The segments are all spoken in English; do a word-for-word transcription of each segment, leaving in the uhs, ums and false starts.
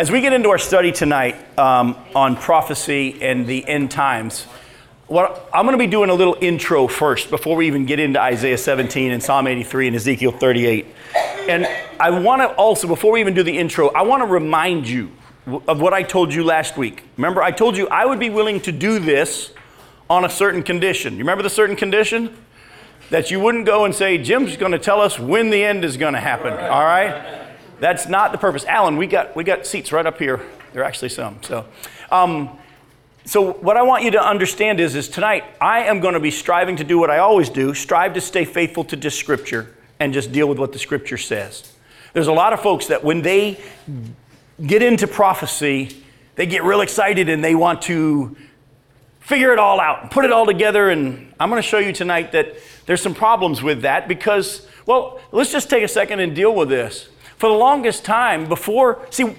As we get into our study tonight um, on prophecy and the end times, what, I'm going to be doing a little intro first before we even get into Isaiah seventeen and Psalm eighty-three and Ezekiel thirty-eight. And I want to also, before we even do the intro, I want to remind you of what I told you last week. Remember, I told you I would be willing to do this on a certain condition. You remember the certain condition? That you wouldn't go and say, Jim's going to tell us when the end is going to happen, all right? All right? That's not the purpose. Alan, we got we got seats right up here. There are actually some. So um, so what I want you to understand is, is tonight I am going to be striving to do what I always do, strive to stay faithful to just Scripture and just deal with what the Scripture says. There's a lot of folks that when they get into prophecy, they get real excited and they want to figure it all out and put it all together. And I'm going to show you tonight that there's some problems with that because, well, let's just take a second and deal with this. For the longest time before, see,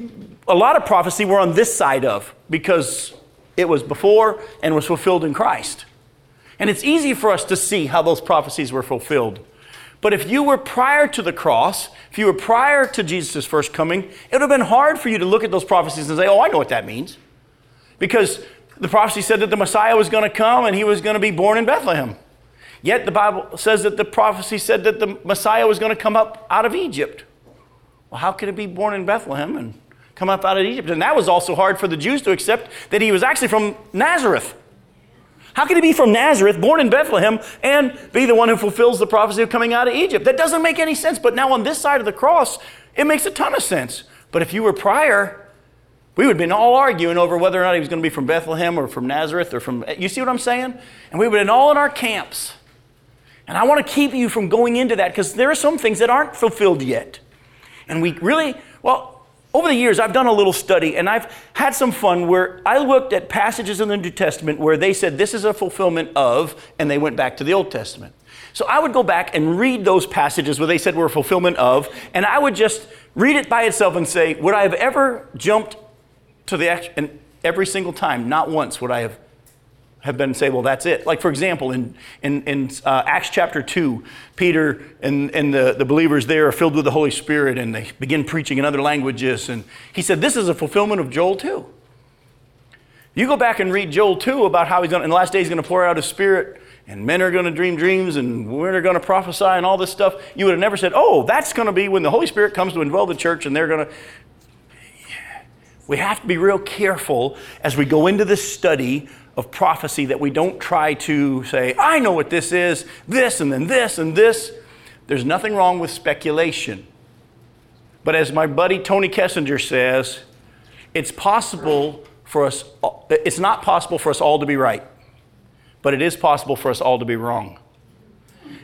a lot of prophecy we're on this side of because it was before and was fulfilled in Christ. And it's easy for us to see how those prophecies were fulfilled. But if you were prior to the cross, if you were prior to Jesus' first coming, it would have been hard for you to look at those prophecies and say, oh, I know what that means. Because the prophecy said that the Messiah was going to come and he was going to be born in Bethlehem. Yet the Bible says that the prophecy said that the Messiah was going to come up out of Egypt. Well, how could it be born in Bethlehem and come up out of Egypt? And that was also hard for the Jews to accept that he was actually from Nazareth. How could he be from Nazareth, born in Bethlehem, and be the one who fulfills the prophecy of coming out of Egypt? That doesn't make any sense. But now on this side of the cross, it makes a ton of sense. But if you were prior, we would have been all arguing over whether or not he was going to be from Bethlehem or from Nazareth or from, you see what I'm saying? And we would have been all in our camps. And I want to keep you from going into that because there are some things that aren't fulfilled yet. And we really, well, over the years, I've done a little study and I've had some fun where I looked at passages in the New Testament where they said this is a fulfillment of, and they went back to the Old Testament. So I would go back and read those passages where they said were a fulfillment of, and I would just read it by itself and say, would I have ever jumped to the action? And every single time, not once would I have have been say, well, that's it. Like, for example, in in, in uh, Acts chapter two, Peter and, and the, the believers there are filled with the Holy Spirit, and they begin preaching in other languages. And he said, this is a fulfillment of Joel two. You go back and read Joel two about how he's going to, in the last days, he's going to pour out his Spirit, and men are going to dream dreams, and women are going to prophesy, and all this stuff. You would have never said, oh, that's going to be when the Holy Spirit comes to indwell the church, and they're going to... We have to be real careful as we go into this study of prophecy that we don't try to say, I know what this is, this and then this and this. There's nothing wrong with speculation. But as my buddy Tony Kessinger says, it's possible for us, it's not possible for us all to be right, but it is possible for us all to be wrong.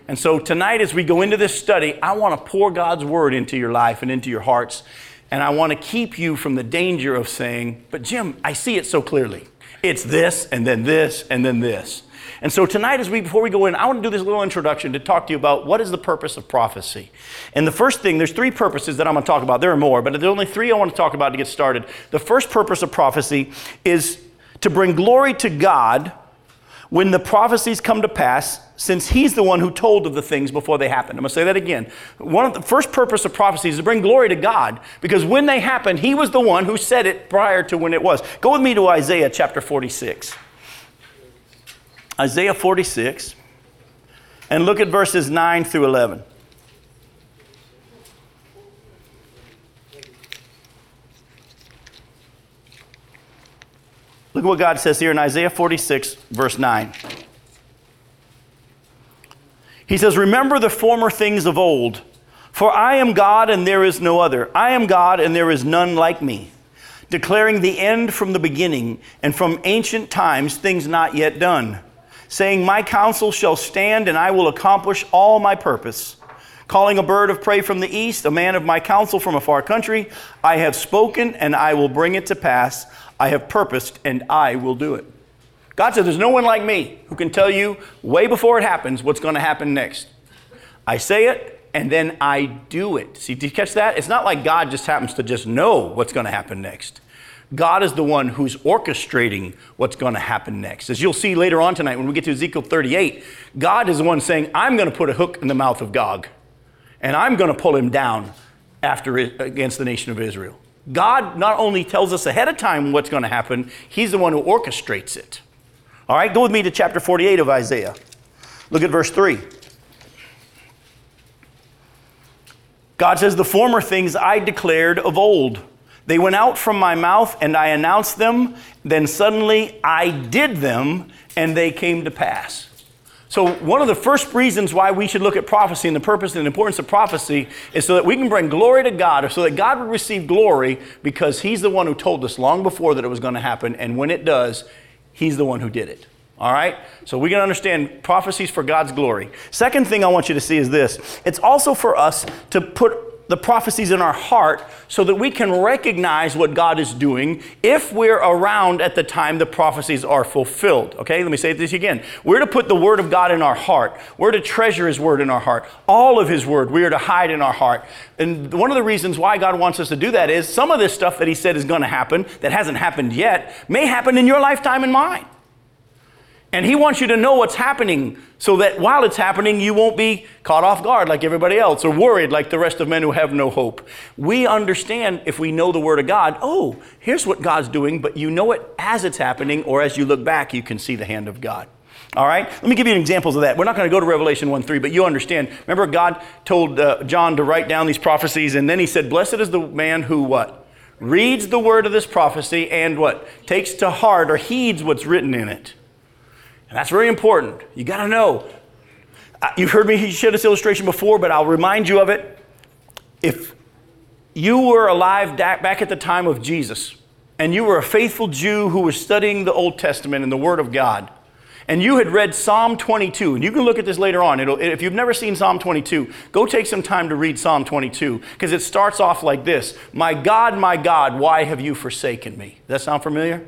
And so tonight as we go into this study, I want to pour God's word into your life and into your hearts. And I want to keep you from the danger of saying, but Jim, I see it so clearly. It's this, and then this, and then this. And so tonight, as we before we go in, I want to do this little introduction to talk to you about what is the purpose of prophecy. And the first thing, there's three purposes that I'm going to talk about. There are more, but there's only three I want to talk about to get started. The first purpose of prophecy is to bring glory to God when the prophecies come to pass, since he's the one who told of the things before they happened. I'm going to say that again. One of the first purpose of prophecy is to bring glory to God, because when they happen, he was the one who said it prior to when it was. Go with me to Isaiah chapter forty-six. Isaiah forty-six, and look at verses nine through eleven. Look at what God says here in Isaiah forty-six, verse nine. He says, remember the former things of old, for I am God and there is no other. I am God and there is none like me, declaring the end from the beginning and from ancient times things not yet done, saying, my counsel shall stand and I will accomplish all my purpose. Calling a bird of prey from the east, a man of my counsel from a far country, I have spoken and I will bring it to pass. I have purposed and I will do it. God said, there's no one like me who can tell you way before it happens what's going to happen next. I say it and then I do it. See, do you catch that? It's not like God just happens to just know what's going to happen next. God is the one who's orchestrating what's going to happen next. As you'll see later on tonight when we get to Ezekiel thirty-eight, God is the one saying, I'm going to put a hook in the mouth of Gog and I'm going to pull him down after against the nation of Israel. God not only tells us ahead of time what's going to happen, he's the one who orchestrates it. All right, go with me to chapter forty-eight of Isaiah. Look at verse three. God says, "The former things I declared of old. They went out from my mouth, and I announced them. Then suddenly I did them, and they came to pass." So one of the first reasons why we should look at prophecy and the purpose and the importance of prophecy is so that we can bring glory to God, or so that God would receive glory, because he's the one who told us long before that it was going to happen. And when it does, he's the one who did it. All right? So we can understand prophecies for God's glory. Second thing I want you to see is this. It's also for us to put the prophecies in our heart so that we can recognize what God is doing if we're around at the time the prophecies are fulfilled. Okay? Let me say this again. We're to put the Word of God in our heart. We're to treasure His Word in our heart. All of His Word we are to hide in our heart. And one of the reasons why God wants us to do that is some of this stuff that He said is going to happen that hasn't happened yet may happen in your lifetime and mine. And he wants you to know what's happening so that while it's happening, you won't be caught off guard like everybody else or worried like the rest of men who have no hope. We understand if we know the Word of God, oh, here's what God's doing, but you know it as it's happening, or as you look back, you can see the hand of God. All right? Let me give you examples of that. We're not going to go to Revelation one three, but you understand. Remember, God told uh, John to write down these prophecies, and then he said, "Blessed is the man who what? Reads the word of this prophecy and what? Takes to heart or heeds what's written in it." And that's very important. You got to know. You've heard me share this illustration before, but I'll remind you of it. If you were alive back at the time of Jesus, and you were a faithful Jew who was studying the Old Testament and the Word of God, and you had read Psalm twenty-two, and you can look at this later on. It'll, if you've never seen Psalm twenty-two, go take some time to read Psalm twenty-two, because it starts off like this: "My God, my God, why have you forsaken me?" Does that sound familiar?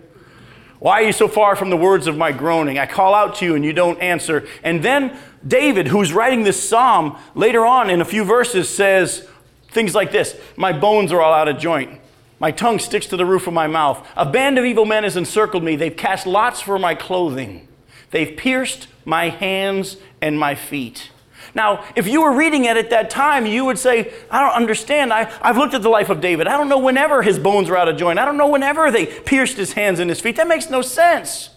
"Why are you so far from the words of my groaning? I call out to you and you don't answer." And then David, who's writing this psalm, later on in a few verses says things like this: "My bones are all out of joint. My tongue sticks to the roof of my mouth. A band of evil men has encircled me. They've cast lots for my clothing. They've pierced my hands and my feet." Now, if you were reading it at that time, you would say, "I don't understand. I, I've looked at the life of David. I don't know whenever his bones were out of joint. I don't know whenever they pierced his hands and his feet. That makes no sense."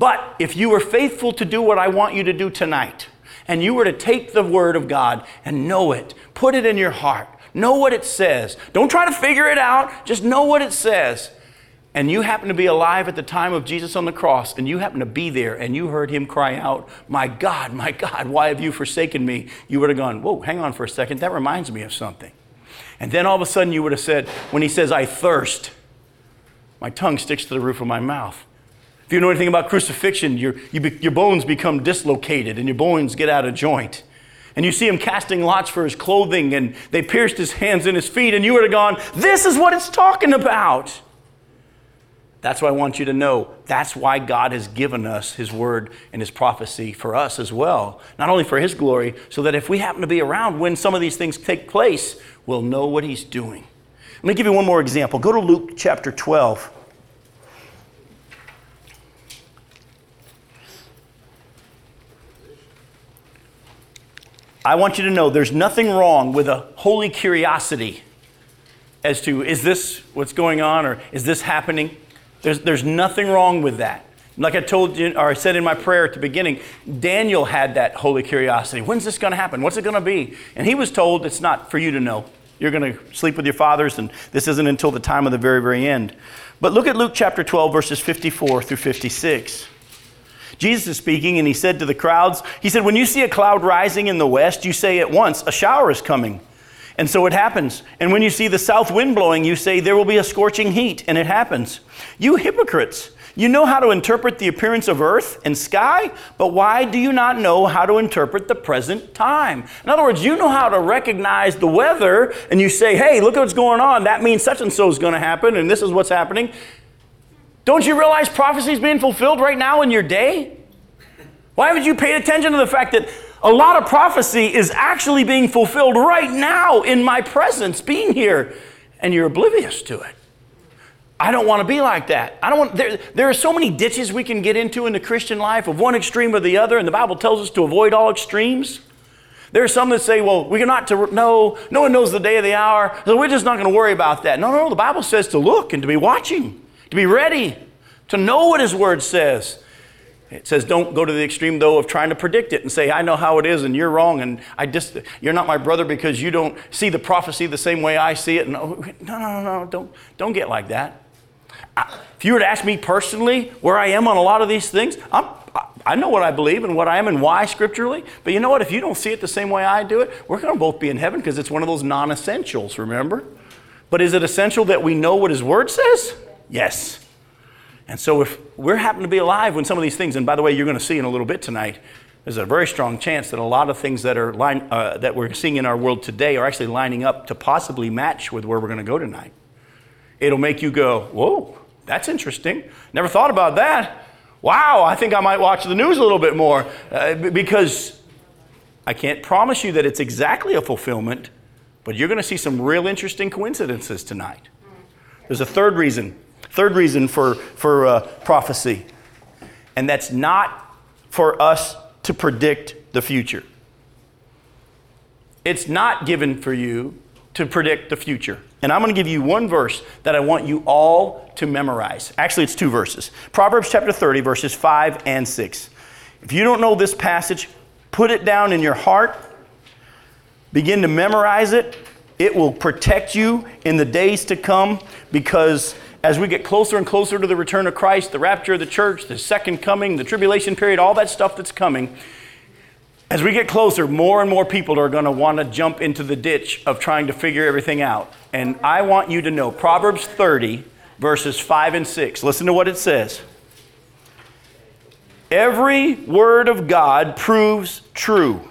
But if you were faithful to do what I want you to do tonight, and you were to take the Word of God and know it, put it in your heart, know what it says. Don't try to figure it out. Just know what it says. And you happen to be alive at the time of Jesus on the cross, and you happen to be there, and you heard him cry out, "My God, my God, why have you forsaken me?" You would have gone, "Whoa, hang on for a second. That reminds me of something." And then all of a sudden you would have said, when he says, "I thirst, my tongue sticks to the roof of my mouth." If you know anything about crucifixion, your, you be, your bones become dislocated and your bones get out of joint. And you see him casting lots for his clothing, and they pierced his hands and his feet, and you would have gone, "This is what it's talking about." That's why I want you to know. That's why God has given us his word and his prophecy for us as well. Not only for his glory, so that if we happen to be around when some of these things take place, we'll know what he's doing. Let me give you one more example. Go to Luke chapter twelve. I want you to know there's nothing wrong with a holy curiosity as to, is this what's going on, or is this happening? There's, there's nothing wrong with that. Like I told you, or I said in my prayer at the beginning, Daniel had that holy curiosity. When's this going to happen? What's it going to be? And he was told, it's not for you to know. You're going to sleep with your fathers, and this isn't until the time of the very, very end. But look at Luke chapter twelve, verses fifty-four through fifty-six. Jesus is speaking, and he said to the crowds, he said, "When you see a cloud rising in the west, you say at once, a shower is coming. And so it happens. And when you see the south wind blowing, you say, there will be a scorching heat, and it happens. You hypocrites, you know how to interpret the appearance of earth and sky, but why do you not know how to interpret the present time?" In other words, you know how to recognize the weather, and you say, "Hey, look at what's going on. That means such and so is going to happen, and this is what's happening." Don't you realize prophecy is being fulfilled right now in your day? Why haven't you paid attention to the fact that a lot of prophecy is actually being fulfilled right now in my presence, being here, and you're oblivious to it? I don't want to be like that. I don't want. There, there are so many ditches we can get into in the Christian life, of one extreme or the other, and the Bible tells us to avoid all extremes. There are some that say, well, we're not to know. No one knows the day of the hour, so we're just not going to worry about that. No, no, no. The Bible says to look and to be watching, to be ready, to know what His Word says. It says don't go to the extreme, though, of trying to predict it and say, I know how it is and you're wrong and I just, you're not my brother because you don't see the prophecy the same way I see it. And, oh, no, no, no, no. Don't, don't get like that. I, if you were to ask me personally where I am on a lot of these things, I'm I know what I believe and what I am and why scripturally. But you know what? If you don't see it the same way I do it, we're going to both be in heaven because it's one of those non-essentials, remember? But is it essential that we know what His Word says? Yes. And so if we're happen to be alive when some of these things, and by the way, you're going to see in a little bit tonight, there's a very strong chance that a lot of things that are line, uh, that we're seeing in our world today are actually lining up to possibly match with where we're going to go tonight. It'll make you go, whoa, that's interesting. Never thought about that. Wow, I think I might watch the news a little bit more uh, because I can't promise you that it's exactly a fulfillment, but you're going to see some real interesting coincidences tonight. There's a third reason, third reason for, for uh, prophecy, and that's not for us to predict the future. It's not given for you to predict the future. And I'm going to give you one verse that I want you all to memorize. Actually, it's two verses. Proverbs chapter thirty, verses five and six. If you don't know this passage, put it down in your heart. Begin to memorize it. It will protect you in the days to come because as we get closer and closer to the return of Christ, the rapture of the church, the second coming, the tribulation period, all that stuff that's coming, as we get closer, more and more people are going to want to jump into the ditch of trying to figure everything out. And I want you to know Proverbs thirty, verses five and six. Listen to what it says. Every word of God proves true.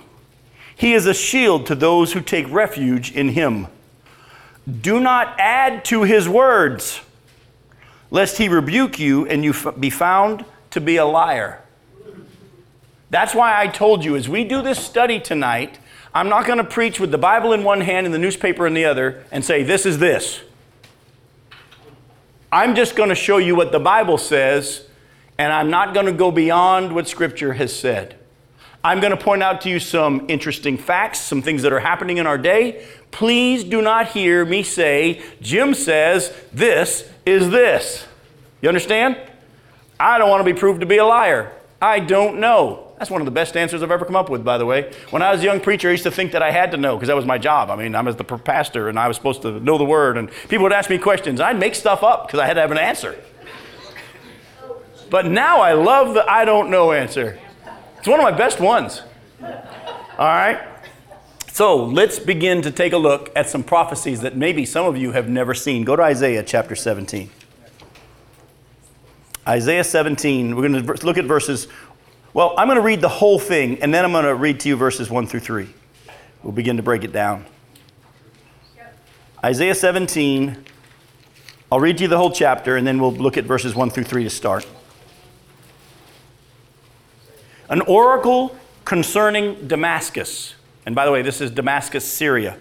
He is a shield to those who take refuge in Him. Do not add to His words, lest He rebuke you and you be found to be a liar. That's why I told you, as we do this study tonight, I'm not going to preach with the Bible in one hand and the newspaper in the other and say, this is this. I'm just going to show you what the Bible says, and I'm not going to go beyond what Scripture has said. I'm going to point out to you some interesting facts, some things that are happening in our day. Please do not hear me say, Jim says, this is this. You understand? I don't want to be proved to be a liar. I don't know. That's one of the best answers I've ever come up with, by the way. When I was a young preacher, I used to think that I had to know because that was my job. I mean, I was the pastor, and I was supposed to know the Word, and people would ask me questions. I'd make stuff up because I had to have an answer. But now I love the I don't know answer. It's one of my best ones. All right? So let's begin to take a look at some prophecies that maybe some of you have never seen. Go to Isaiah chapter seventeen. Isaiah seventeen, we're going to look at verses, well, I'm going to read the whole thing, and then I'm going to read to you verses one through three. We'll begin to break it down. Yep. Isaiah seventeen, I'll read to you the whole chapter, and then we'll look at verses one through three to start. An oracle concerning Damascus. And by the way, this is Damascus, Syria.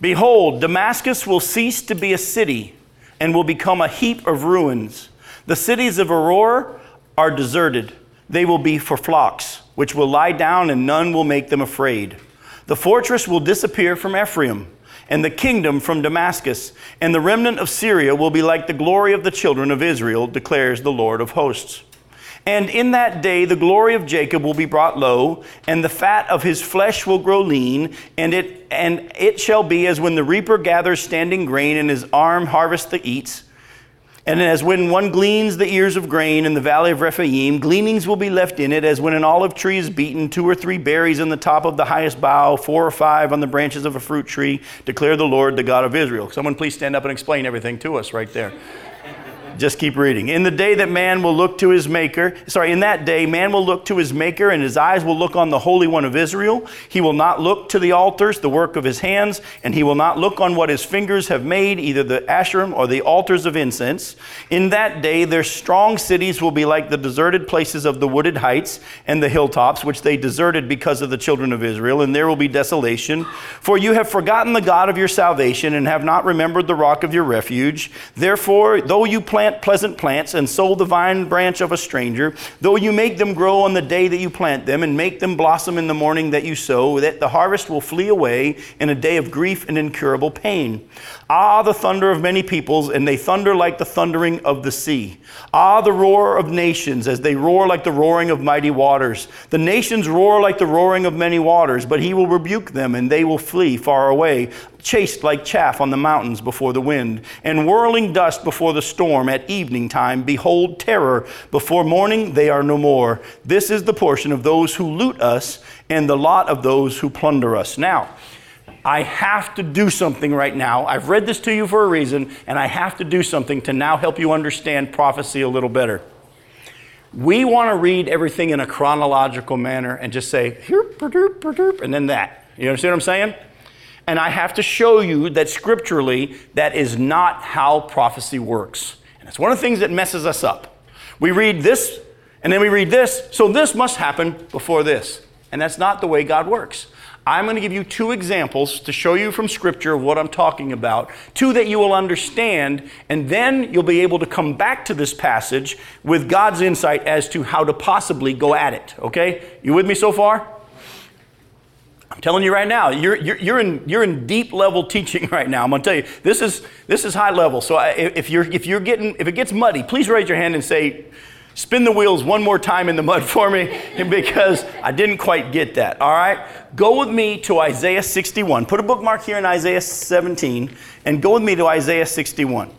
Behold, Damascus will cease to be a city and will become a heap of ruins. The cities of Aroer are deserted. They will be for flocks, which will lie down, and none will make them afraid. The fortress will disappear from Ephraim, and the kingdom from Damascus, and the remnant of Syria will be like the glory of the children of Israel, declares the Lord of hosts. And in that day the glory of Jacob will be brought low, and the fat of his flesh will grow lean, and it and it shall be as when the reaper gathers standing grain, and his arm harvests the eats. And as when one gleans the ears of grain in the valley of Rephaim, gleanings will be left in it, as when an olive tree is beaten, two or three berries on the top of the highest bough, four or five on the branches of a fruit tree, declare the Lord, the God of Israel. Someone please stand up and explain everything to us right there. Just keep reading. In the day that man will look to his maker, sorry, in that day man will look to his maker, and his eyes will look on the Holy One of Israel. He will not look to the altars, the work of his hands, and he will not look on what his fingers have made, either the Asherim or the altars of incense. In that day their strong cities will be like the deserted places of the wooded heights and the hilltops, which they deserted because of the children of Israel, and there will be desolation. For you have forgotten the God of your salvation, and have not remembered the rock of your refuge. Therefore, though you plant plant pleasant plants and sow the vine branch of a stranger, though you make them grow on the day that you plant them and make them blossom in the morning that you sow, that the harvest will flee away in a day of grief and incurable pain. Ah, the thunder of many peoples, and they thunder like the thundering of the sea. Ah, the roar of nations, as they roar like the roaring of mighty waters. The nations roar like the roaring of many waters, but he will rebuke them, and they will flee far away, chased like chaff on the mountains before the wind, and whirling dust before the storm at evening time. Behold, terror. Before morning they are no more. This is the portion of those who loot us, and the lot of those who plunder us. Now, I have to do something right now. I've read this to you for a reason, and I have to do something to now help you understand prophecy a little better. We want to read everything in a chronological manner and just say, and then that. You understand what I'm saying? And I have to show you that scripturally, that is not how prophecy works. And it's one of the things that messes us up. We read this, and then we read this, so this must happen before this. And that's not the way God works. I'm going to give you two examples to show you from Scripture of what I'm talking about, two that you will understand, and then you'll be able to come back to this passage with God's insight as to how to possibly go at it, okay? You with me so far? I'm telling you right now, you're, you're, you're, in, you're in deep level teaching right now. I'm going to tell you, this is, this is high level, so I, if, you're, if, you're getting, if it gets muddy, please raise your hand and say, spin the wheels one more time in the mud for me, because I didn't quite get that, all right? Go with me to Isaiah sixty-one. Put a bookmark here in Isaiah seventeen, and go with me to Isaiah sixty-one.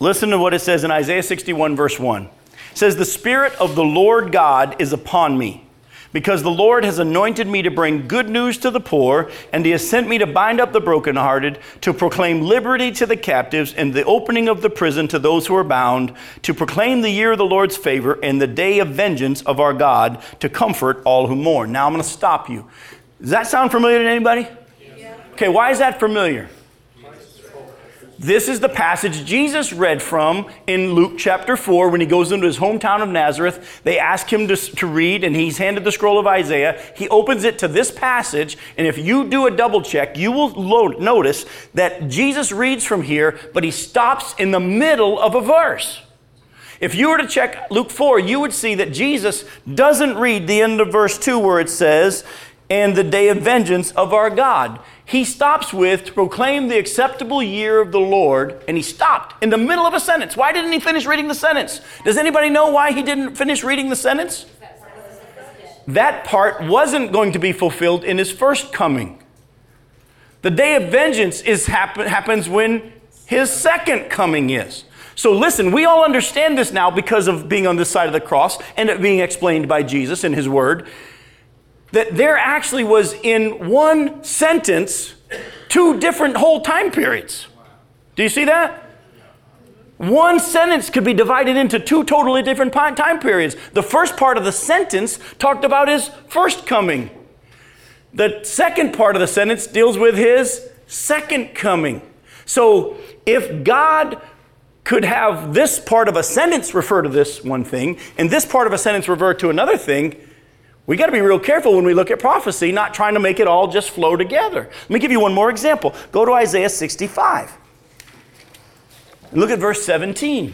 Listen to what it says in Isaiah sixty-one, verse one. It says, "The Spirit of the Lord God is upon me, because the Lord has anointed me to bring good news to the poor, and he has sent me to bind up the brokenhearted, to proclaim liberty to the captives, and the opening of the prison to those who are bound, to proclaim the year of the Lord's favor, and the day of vengeance of our God, to comfort all who mourn." Now I'm going to stop you. Does that sound familiar to anybody? Yeah. Okay, why is that familiar? This is the passage Jesus read from in Luke chapter four when he goes into his hometown of Nazareth. They ask him to, to read, and he's handed the scroll of Isaiah. He opens it to this passage, and if you do a double check, you will lo- notice that Jesus reads from here, but he stops in the middle of a verse. If you were to check Luke four, you would see that Jesus doesn't read the end of verse two where it says, "and the day of vengeance of our God." He stops with, "to proclaim the acceptable year of the Lord," and he stopped in the middle of a sentence. Why didn't he finish reading the sentence? Does anybody know why he didn't finish reading the sentence? That part wasn't going to be fulfilled in his first coming. The day of vengeance is happen, happens when his second coming is. So listen, we all understand this now because of being on this side of the cross and it being explained by Jesus in his word, that there actually was in one sentence two different whole time periods. Do you see that? One sentence could be divided into two totally different time periods. The first part of the sentence talked about his first coming. The second part of the sentence deals with his second coming. So if God could have this part of a sentence refer to this one thing, and this part of a sentence refer to another thing, we got to be real careful when we look at prophecy, not trying to make it all just flow together. Let me give you one more example. Go to Isaiah sixty-five. Look at verse seventeen.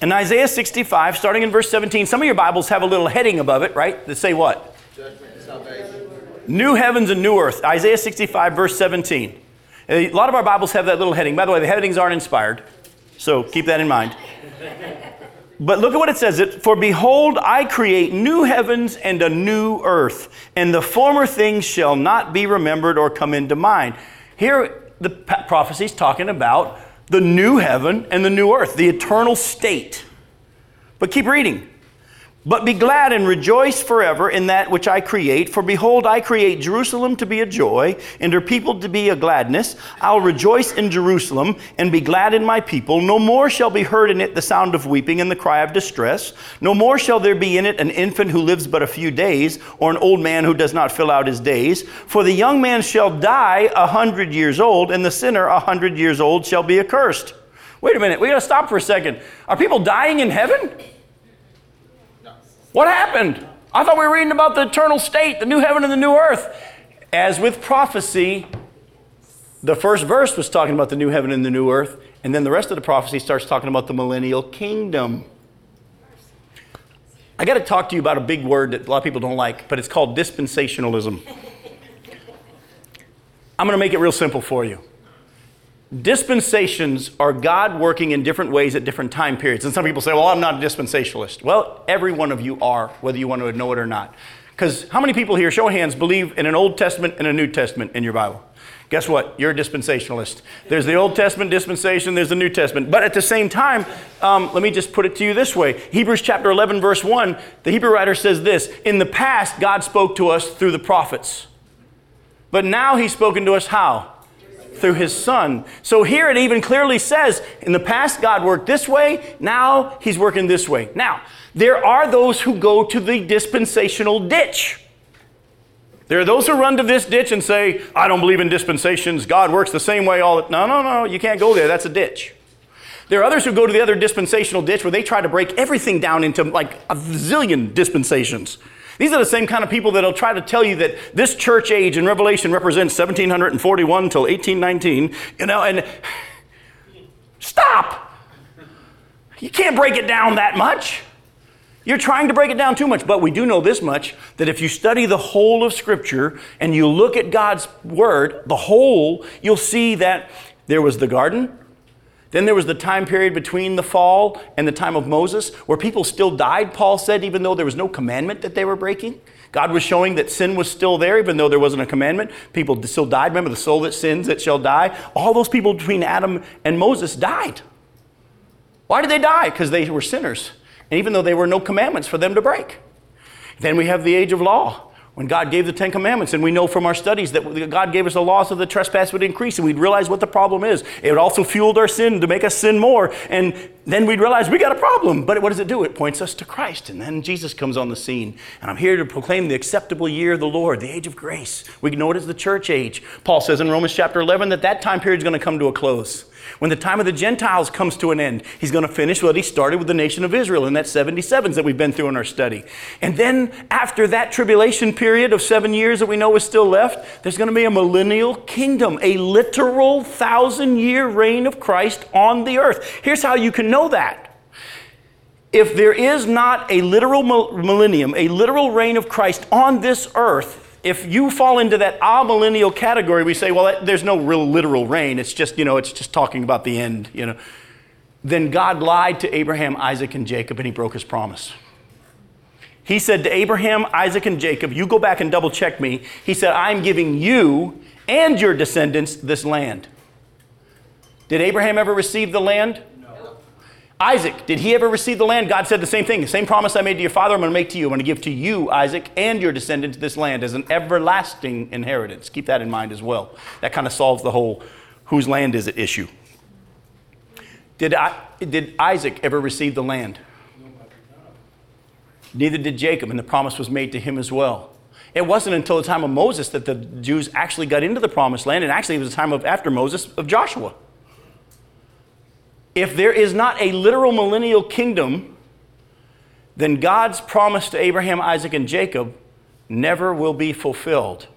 In Isaiah sixty-five, starting in verse seventeen, some of your Bibles have a little heading above it, right? That say what? Judgment and salvation. New heavens and new earth. Isaiah sixty-five, verse seventeen. A lot of our Bibles have that little heading. By the way, the headings aren't inspired, so keep that in mind. But look at what it says. "For behold, I create new heavens and a new earth, and the former things shall not be remembered or come into mind." Here, the prophecy is talking about the new heaven and the new earth, the eternal state. But keep reading. "But be glad and rejoice forever in that which I create. For behold, I create Jerusalem to be a joy, and her people to be a gladness. I'll rejoice in Jerusalem, and be glad in my people. No more shall be heard in it the sound of weeping and the cry of distress. No more shall there be in it an infant who lives but a few days, or an old man who does not fill out his days. For the young man shall die a hundred years old, and the sinner a hundred years old shall be accursed. Wait a minute, we got to stop for a second. Are people dying in heaven? No. What happened? I thought we were reading about the eternal state, the new heaven and the new earth. As with prophecy, the first verse was talking about the new heaven and the new earth, and then the rest of the prophecy starts talking about the millennial kingdom. I got to talk to you about a big word that a lot of people don't like, but it's called dispensationalism. I'm going to make it real simple for you. Dispensations are God working in different ways at different time periods. And some people say, well, I'm not a dispensationalist. Well, every one of you are, whether you want to know it or not. Because how many people here, show of hands, believe in an Old Testament and a New Testament in your Bible? Guess what? You're a dispensationalist. There's the Old Testament dispensation, there's the New Testament. But at the same time, um, let me just put it to you this way. Hebrews chapter eleven, verse one, the Hebrew writer says this, in the past, God spoke to us through the prophets. But now he's spoken to us how? Through his son. So here it even clearly says, in the past God worked this way, now he's working this way. Now, there are those who go to the dispensational ditch. There are those who run to this ditch and say, I don't believe in dispensations, God works the same way all the time. No, no, no, you can't go there, that's a ditch. There are others who go to the other dispensational ditch where they try to break everything down into like a zillion dispensations. These are the same kind of people that'll try to tell you that this church age in Revelation represents seventeen forty-one till eighteen nineteen, you know, and stop. You can't break it down that much. You're trying to break it down too much, but we do know this much, that if you study the whole of Scripture and you look at God's Word, the whole, you'll see that there was the garden. Then there was the time period between the fall and the time of Moses where people still died, Paul said, even though there was no commandment that they were breaking. God was showing that sin was still there, even though there wasn't a commandment. People still died. Remember, the soul that sins, it shall die. All those people between Adam and Moses died. Why did they die? Because they were sinners. And even though there were no commandments for them to break. Then we have the age of law, when God gave the Ten Commandments, and we know from our studies that God gave us the law so the trespass would increase, and we'd realize what the problem is. It also fueled our sin to make us sin more, and then we'd realize we got a problem. But what does it do? It points us to Christ, and then Jesus comes on the scene. And I'm here to proclaim the acceptable year of the Lord, the age of grace. We know it as the church age. Paul says in Romans chapter eleven that that time period is going to come to a close. When the time of the Gentiles comes to an end, he's going to finish what he started with the nation of Israel in that seventy-sevens that we've been through in our study. And then after that tribulation period of seven years that we know is still left, there's going to be a millennial kingdom, a literal thousand-year reign of Christ on the earth. Here's how you can know that. If there is not a literal millennium, a literal reign of Christ on this earth, if you fall into that amillennial category, we say, well, that, there's no real literal reign. It's just, you know, it's just talking about the end, you know. Then God lied to Abraham, Isaac, and Jacob, and he broke his promise. He said to Abraham, Isaac, and Jacob, you go back and double check me. He said, I'm giving you and your descendants this land. Did Abraham ever receive the land? No. Isaac, did he ever receive the land? God said the same thing. The same promise I made to your father, I'm going to make to you. I'm going to give to you, Isaac, and your descendants this land as an everlasting inheritance. Keep that in mind as well. That kind of solves the whole whose land is it issue. Did, I, did Isaac ever receive the land? Neither did Jacob, and the promise was made to him as well. It wasn't until the time of Moses that the Jews actually got into the promised land, and actually it was the time of after Moses of Joshua. If there is not a literal millennial kingdom, then God's promise to Abraham, Isaac, and Jacob never will be fulfilled.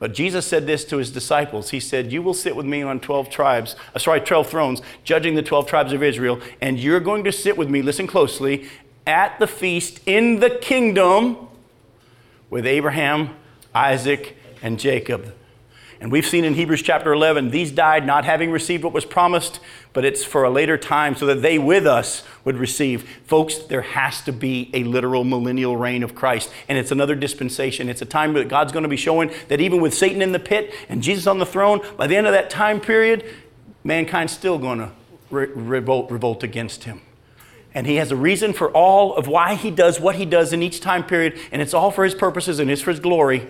But Jesus said this to his disciples. He said, you will sit with me on twelve tribes, uh, sorry, twelve thrones, judging the twelve tribes of Israel, and you're going to sit with me, listen closely, at the feast in the kingdom with Abraham, Isaac, and Jacob. And we've seen in Hebrews chapter eleven, these died not having received what was promised, but it's for a later time so that they with us would receive. Folks, there has to be a literal millennial reign of Christ. And it's another dispensation. It's a time that God's going to be showing that even with Satan in the pit and Jesus on the throne, by the end of that time period, mankind's still going to re- revolt, revolt against him. And he has a reason for all of why he does what he does in each time period. And it's all for his purposes and it's for his glory.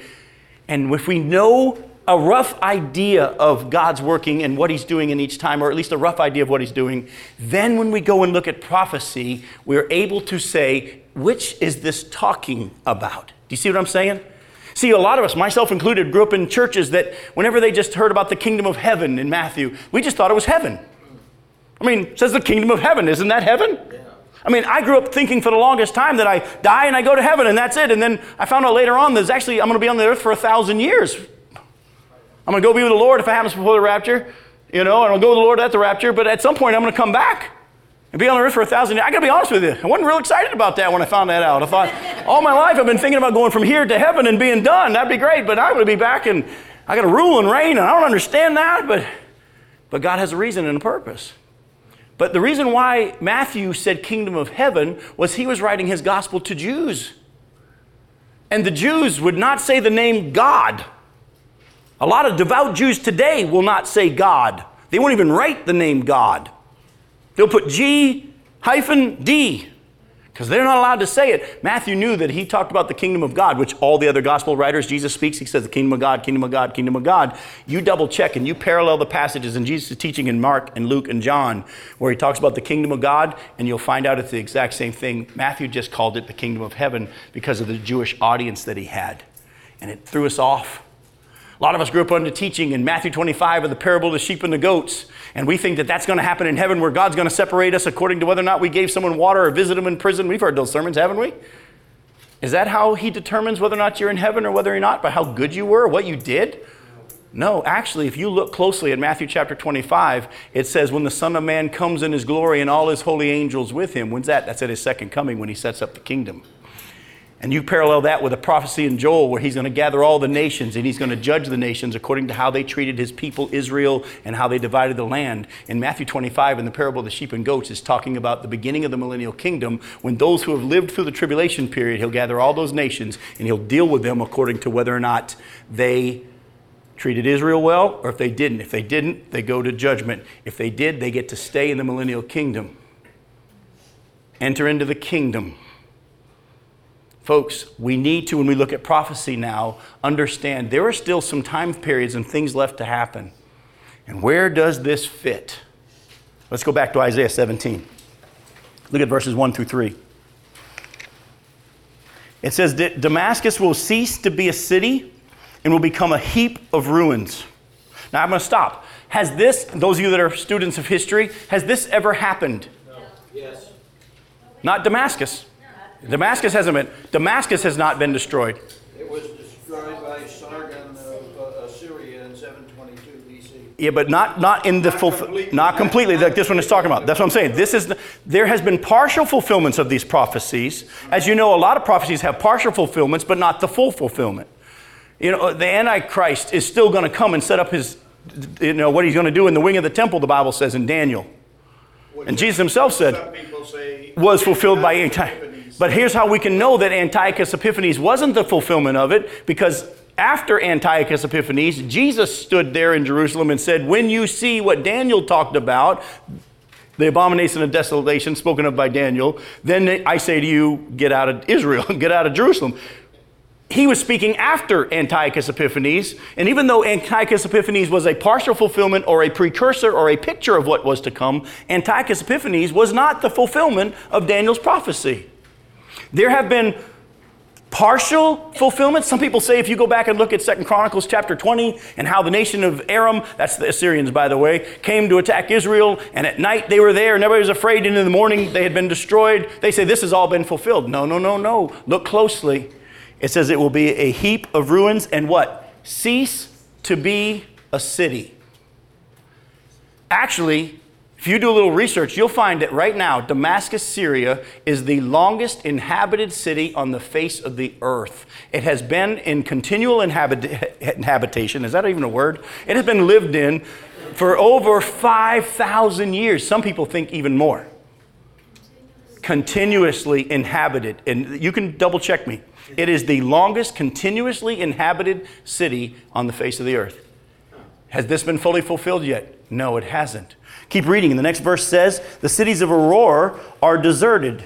And if we know a rough idea of God's working and what he's doing in each time, or at least a rough idea of what he's doing, then when we go and look at prophecy, we're able to say, which is this talking about? Do you see what I'm saying? See, a lot of us, myself included, grew up in churches that whenever they just heard about the kingdom of heaven in Matthew, we just thought it was heaven. I mean, it says the kingdom of heaven. Isn't that heaven? Yeah. I mean, I grew up thinking for the longest time that I die and I go to heaven and that's it. And then I found out later on there's actually, I'm going to be on the earth for a thousand years. I'm going to go be with the Lord if it happens before the rapture. You know, and I'll go with the Lord at the rapture. But at some point, I'm going to come back and be on earth for a thousand years. I got to be honest with you. I wasn't real excited about that when I found that out. I thought, all my life I've been thinking about going from here to heaven and being done. That'd be great. But I'm going to be back and I got to rule and reign. And I don't understand that. But, but God has a reason and a purpose. But the reason why Matthew said kingdom of heaven was he was writing his gospel to Jews. And the Jews would not say the name God. A lot of devout Jews today will not say God. They won't even write the name God. They'll put G hyphen D because they're not allowed to say it. Matthew knew that he talked about the kingdom of God, which all the other gospel writers, Jesus speaks, he says the kingdom of God, kingdom of God, kingdom of God. You double check and you parallel the passages in Jesus' teaching in Mark and Luke and John where he talks about the kingdom of God, and you'll find out it's the exact same thing. Matthew just called it the kingdom of heaven because of the Jewish audience that he had. And it threw us off. A lot of us grew up under teaching in Matthew twenty-five of the parable of the sheep and the goats. And we think that that's going to happen in heaven where God's going to separate us according to whether or not we gave someone water or visited them in prison. We've heard those sermons, haven't we? Is that how he determines whether or not you're in heaven or whether or not? By how good you were or what you did? No, actually, if you look closely at Matthew chapter twenty-five, it says when the Son of Man comes in his glory and all his holy angels with him. When's that? That's at his second coming when he sets up the kingdom. And you parallel that with a prophecy in Joel where he's going to gather all the nations and he's going to judge the nations according to how they treated his people, Israel, and how they divided the land. In Matthew twenty-five, in the parable of the sheep and goats, is talking about the beginning of the millennial kingdom when those who have lived through the tribulation period, he'll gather all those nations and he'll deal with them according to whether or not they treated Israel well or if they didn't. If they didn't, they go to judgment. If they did, they get to stay in the millennial kingdom. Enter into the kingdom. Folks, we need to, when we look at prophecy now, understand there are still some time periods and things left to happen. And where does this fit? Let's go back to Isaiah seventeen. Look at verses one through three. It says, Damascus will cease to be a city and will become a heap of ruins. Now I'm going to stop. Has this, those of you that are students of history, has this ever happened? No. Yes. Not Damascus. Damascus hasn't been. Damascus has not been destroyed. It was destroyed by Sargon of Assyria in seven twenty-two B C. Yeah, but not not in the not full completely. Not completely like this one is talking about. That's what I'm saying. This is the, there has been partial fulfillments of these prophecies. As you know, a lot of prophecies have partial fulfillments, but not the full fulfillment. You know, the Antichrist is still going to come and set up his, you know, what he's going to do in the wing of the temple. The Bible says in Daniel, what and Jesus himself said, some people say, was fulfilled by Antichrist. But here's how we can know that Antiochus Epiphanes wasn't the fulfillment of it, because after Antiochus Epiphanes, Jesus stood there in Jerusalem and said, when you see what Daniel talked about, the abomination of desolation spoken of by Daniel, then I say to you, get out of Israel, get out of Jerusalem. He was speaking after Antiochus Epiphanes, and even though Antiochus Epiphanes was a partial fulfillment or a precursor or a picture of what was to come, Antiochus Epiphanes was not the fulfillment of Daniel's prophecy. There have been partial fulfillments. Some people say if you go back and look at Second Chronicles chapter twenty and how the nation of Aram, that's the Assyrians by the way, came to attack Israel, and at night they were there and everybody was afraid, and in the morning they had been destroyed. They say this has all been fulfilled. No, no, no, no. Look closely. It says it will be a heap of ruins and what? Cease to be a city. Actually, if you do a little research, you'll find that right now, Damascus, Syria, is the longest inhabited city on the face of the earth. It has been in continual inhabit- inhabitation. Is that even a word? It has been lived in for over five thousand years. Some people think even more. Continuously inhabited. And you can double check me. It is the longest continuously inhabited city on the face of the earth. Has this been fully fulfilled yet? No, it hasn't. Keep reading. And the next verse says, the cities of Aroer are deserted.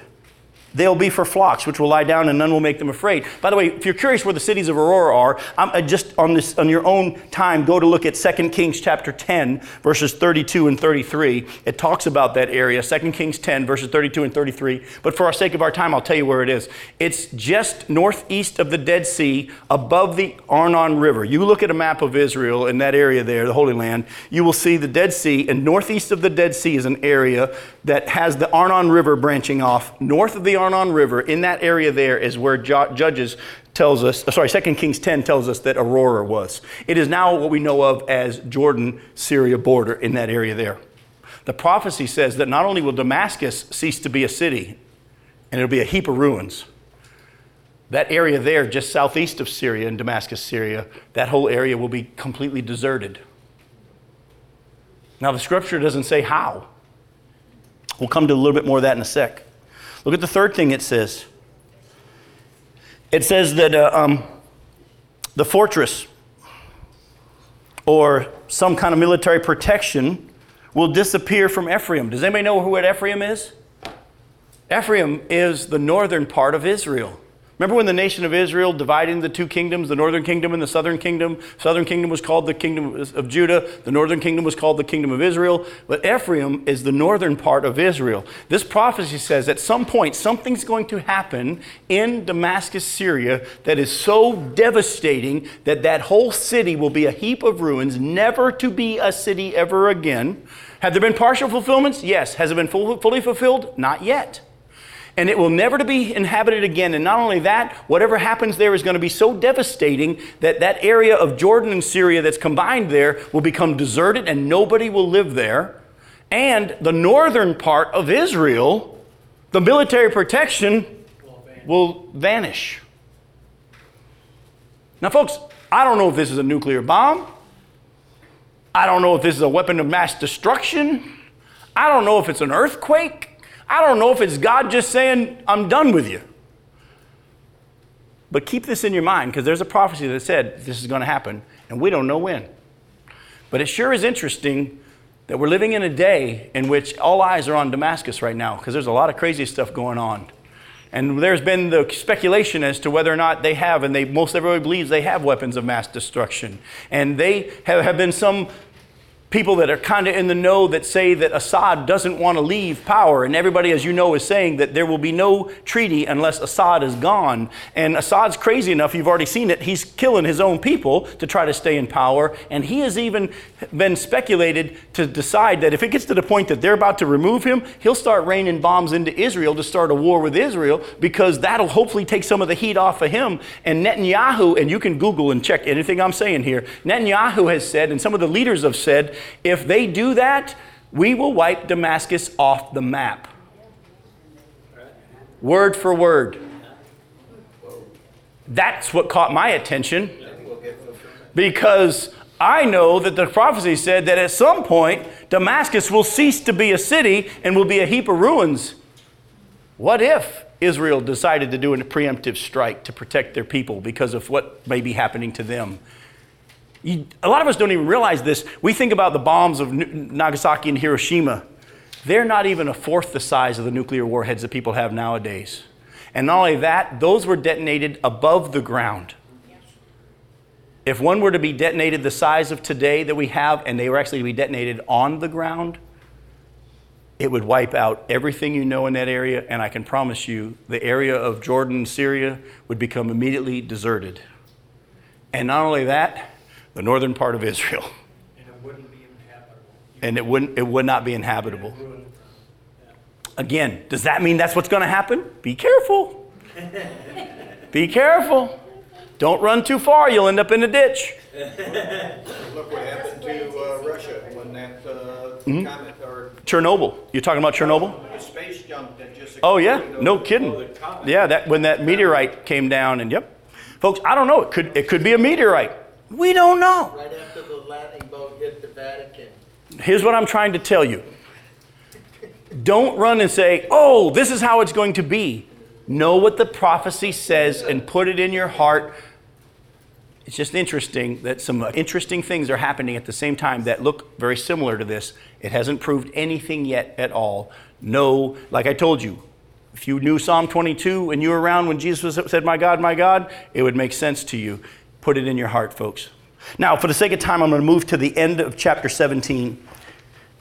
They'll be for flocks, which will lie down, and none will make them afraid. By the way, if you're curious where the cities of Aroer are, I'm just on this on your own time, go to look at Second Kings chapter ten, verses thirty-two and thirty-three. It talks about that area, Second Kings ten, verses thirty-two and thirty-three. But for our sake of our time, I'll tell you where it is. It's just northeast of the Dead Sea, above the Arnon River. You look at a map of Israel in that area there, the Holy Land, you will see the Dead Sea, and northeast of the Dead Sea is an area that has the Arnon River branching off. North of the Arnon River, in that area there is where Judges tells us, sorry, Second Kings ten tells us that Aroer was. It is now what we know of as Jordan-Syria border in that area there. The prophecy says that not only will Damascus cease to be a city, and it'll be a heap of ruins, that area there just southeast of Syria and Damascus, Syria, that whole area will be completely deserted. Now the scripture doesn't say how. We'll come to a little bit more of that in a sec. Look at the third thing it says. It says that uh, um, the fortress or some kind of military protection will disappear from Ephraim. Does anybody know who Ephraim is? Ephraim is the northern part of Israel. Remember when the nation of Israel divided into two kingdoms, the northern kingdom and the southern kingdom? Southern kingdom was called the kingdom of Judah. The northern kingdom was called the kingdom of Israel. But Ephraim is the northern part of Israel. This prophecy says at some point something's going to happen in Damascus, Syria, that is so devastating that that whole city will be a heap of ruins, never to be a city ever again. Have there been partial fulfillments? Yes. Has it been fully fulfilled? Not yet. And it will never to be inhabited again. And not only that, whatever happens there is going to be so devastating that that area of Jordan and Syria that's combined there will become deserted and nobody will live there. And the northern part of Israel, the military protection, will vanish. Now, folks, I don't know if this is a nuclear bomb. I don't know if this is a weapon of mass destruction. I don't know if it's an earthquake. I don't know if it's God just saying, I'm done with you. But keep this in your mind, because there's a prophecy that said this is going to happen, and we don't know when. But it sure is interesting that we're living in a day in which all eyes are on Damascus right now, because there's a lot of crazy stuff going on. And there's been the speculation as to whether or not they have, and they most everybody believes they have weapons of mass destruction. And they have, have been some... people that are kind of in the know that say that Assad doesn't want to leave power. And everybody, as you know, is saying that there will be no treaty unless Assad is gone. And Assad's crazy enough, you've already seen it, he's killing his own people to try to stay in power. And he has even been speculated to decide that if it gets to the point that they're about to remove him, he'll start raining bombs into Israel to start a war with Israel, because that'll hopefully take some of the heat off of him. And Netanyahu, and you can Google and check anything I'm saying here, Netanyahu has said, and some of the leaders have said, if they do that, we will wipe Damascus off the map. Word for word. That's what caught my attention, because I know that the prophecy said that at some point, Damascus will cease to be a city and will be a heap of ruins. What if Israel decided to do a preemptive strike to protect their people because of what may be happening to them? You, a lot of us don't even realize this. We think about the bombs of Nagasaki and Hiroshima. They're not even a fourth the size of the nuclear warheads that people have nowadays. And not only that, those were detonated above the ground. If one were to be detonated the size of today that we have, and they were actually to be detonated on the ground, it would wipe out everything you know in that area. And I can promise you, the area of Jordan and Syria would become immediately deserted. And not only that, the northern part of Israel. And it wouldn't be inhabitable. And it wouldn't it would not be inhabitable. Again, does that mean that's what's going to happen? Be careful. Be careful. Don't run too far, you'll end up in a ditch. Look what happened to uh, Russia when that uh, mm-hmm. comment or Chernobyl. You're talking about Chernobyl? The space junk that just Oh yeah, no kidding. Yeah, that when that meteorite came down, and yep. Folks, I don't know, it could it could be a meteorite. We don't know. Right after the lightning bolt hit the Vatican. Here's what I'm trying to tell you. Don't run and say, oh, this is how it's going to be. Know what the prophecy says and put it in your heart. It's just interesting that some interesting things are happening at the same time that look very similar to this. It hasn't proved anything yet at all. No, like I told you, If you knew Psalm twenty-two and you were around when Jesus said, "My God, my God," it would make sense to you. Put it in your heart, folks. Now, for the sake of time, I'm going to move to the end of chapter seventeen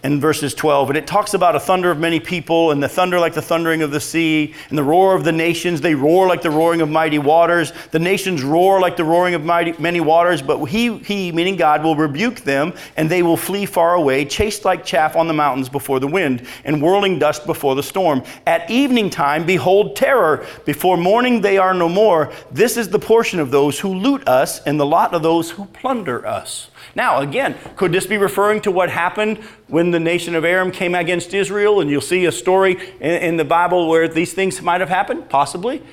and verses twelve. And it talks about a thunder of many people, and the thunder like the thundering of the sea, and the roar of the nations. They roar like the roaring of mighty waters. The nations roar like the roaring of mighty, many waters. But he, he, meaning God, will rebuke them, and they will flee far away, chased like chaff on the mountains before the wind, and whirling dust before the storm. At evening time, behold terror. Before morning they are no more. This is the portion of those who loot us, and the lot of those who plunder us. Now, again, could this be referring to what happened when the nation of Aram came against Israel? And you'll see a story in, in the Bible where these things might have happened, possibly.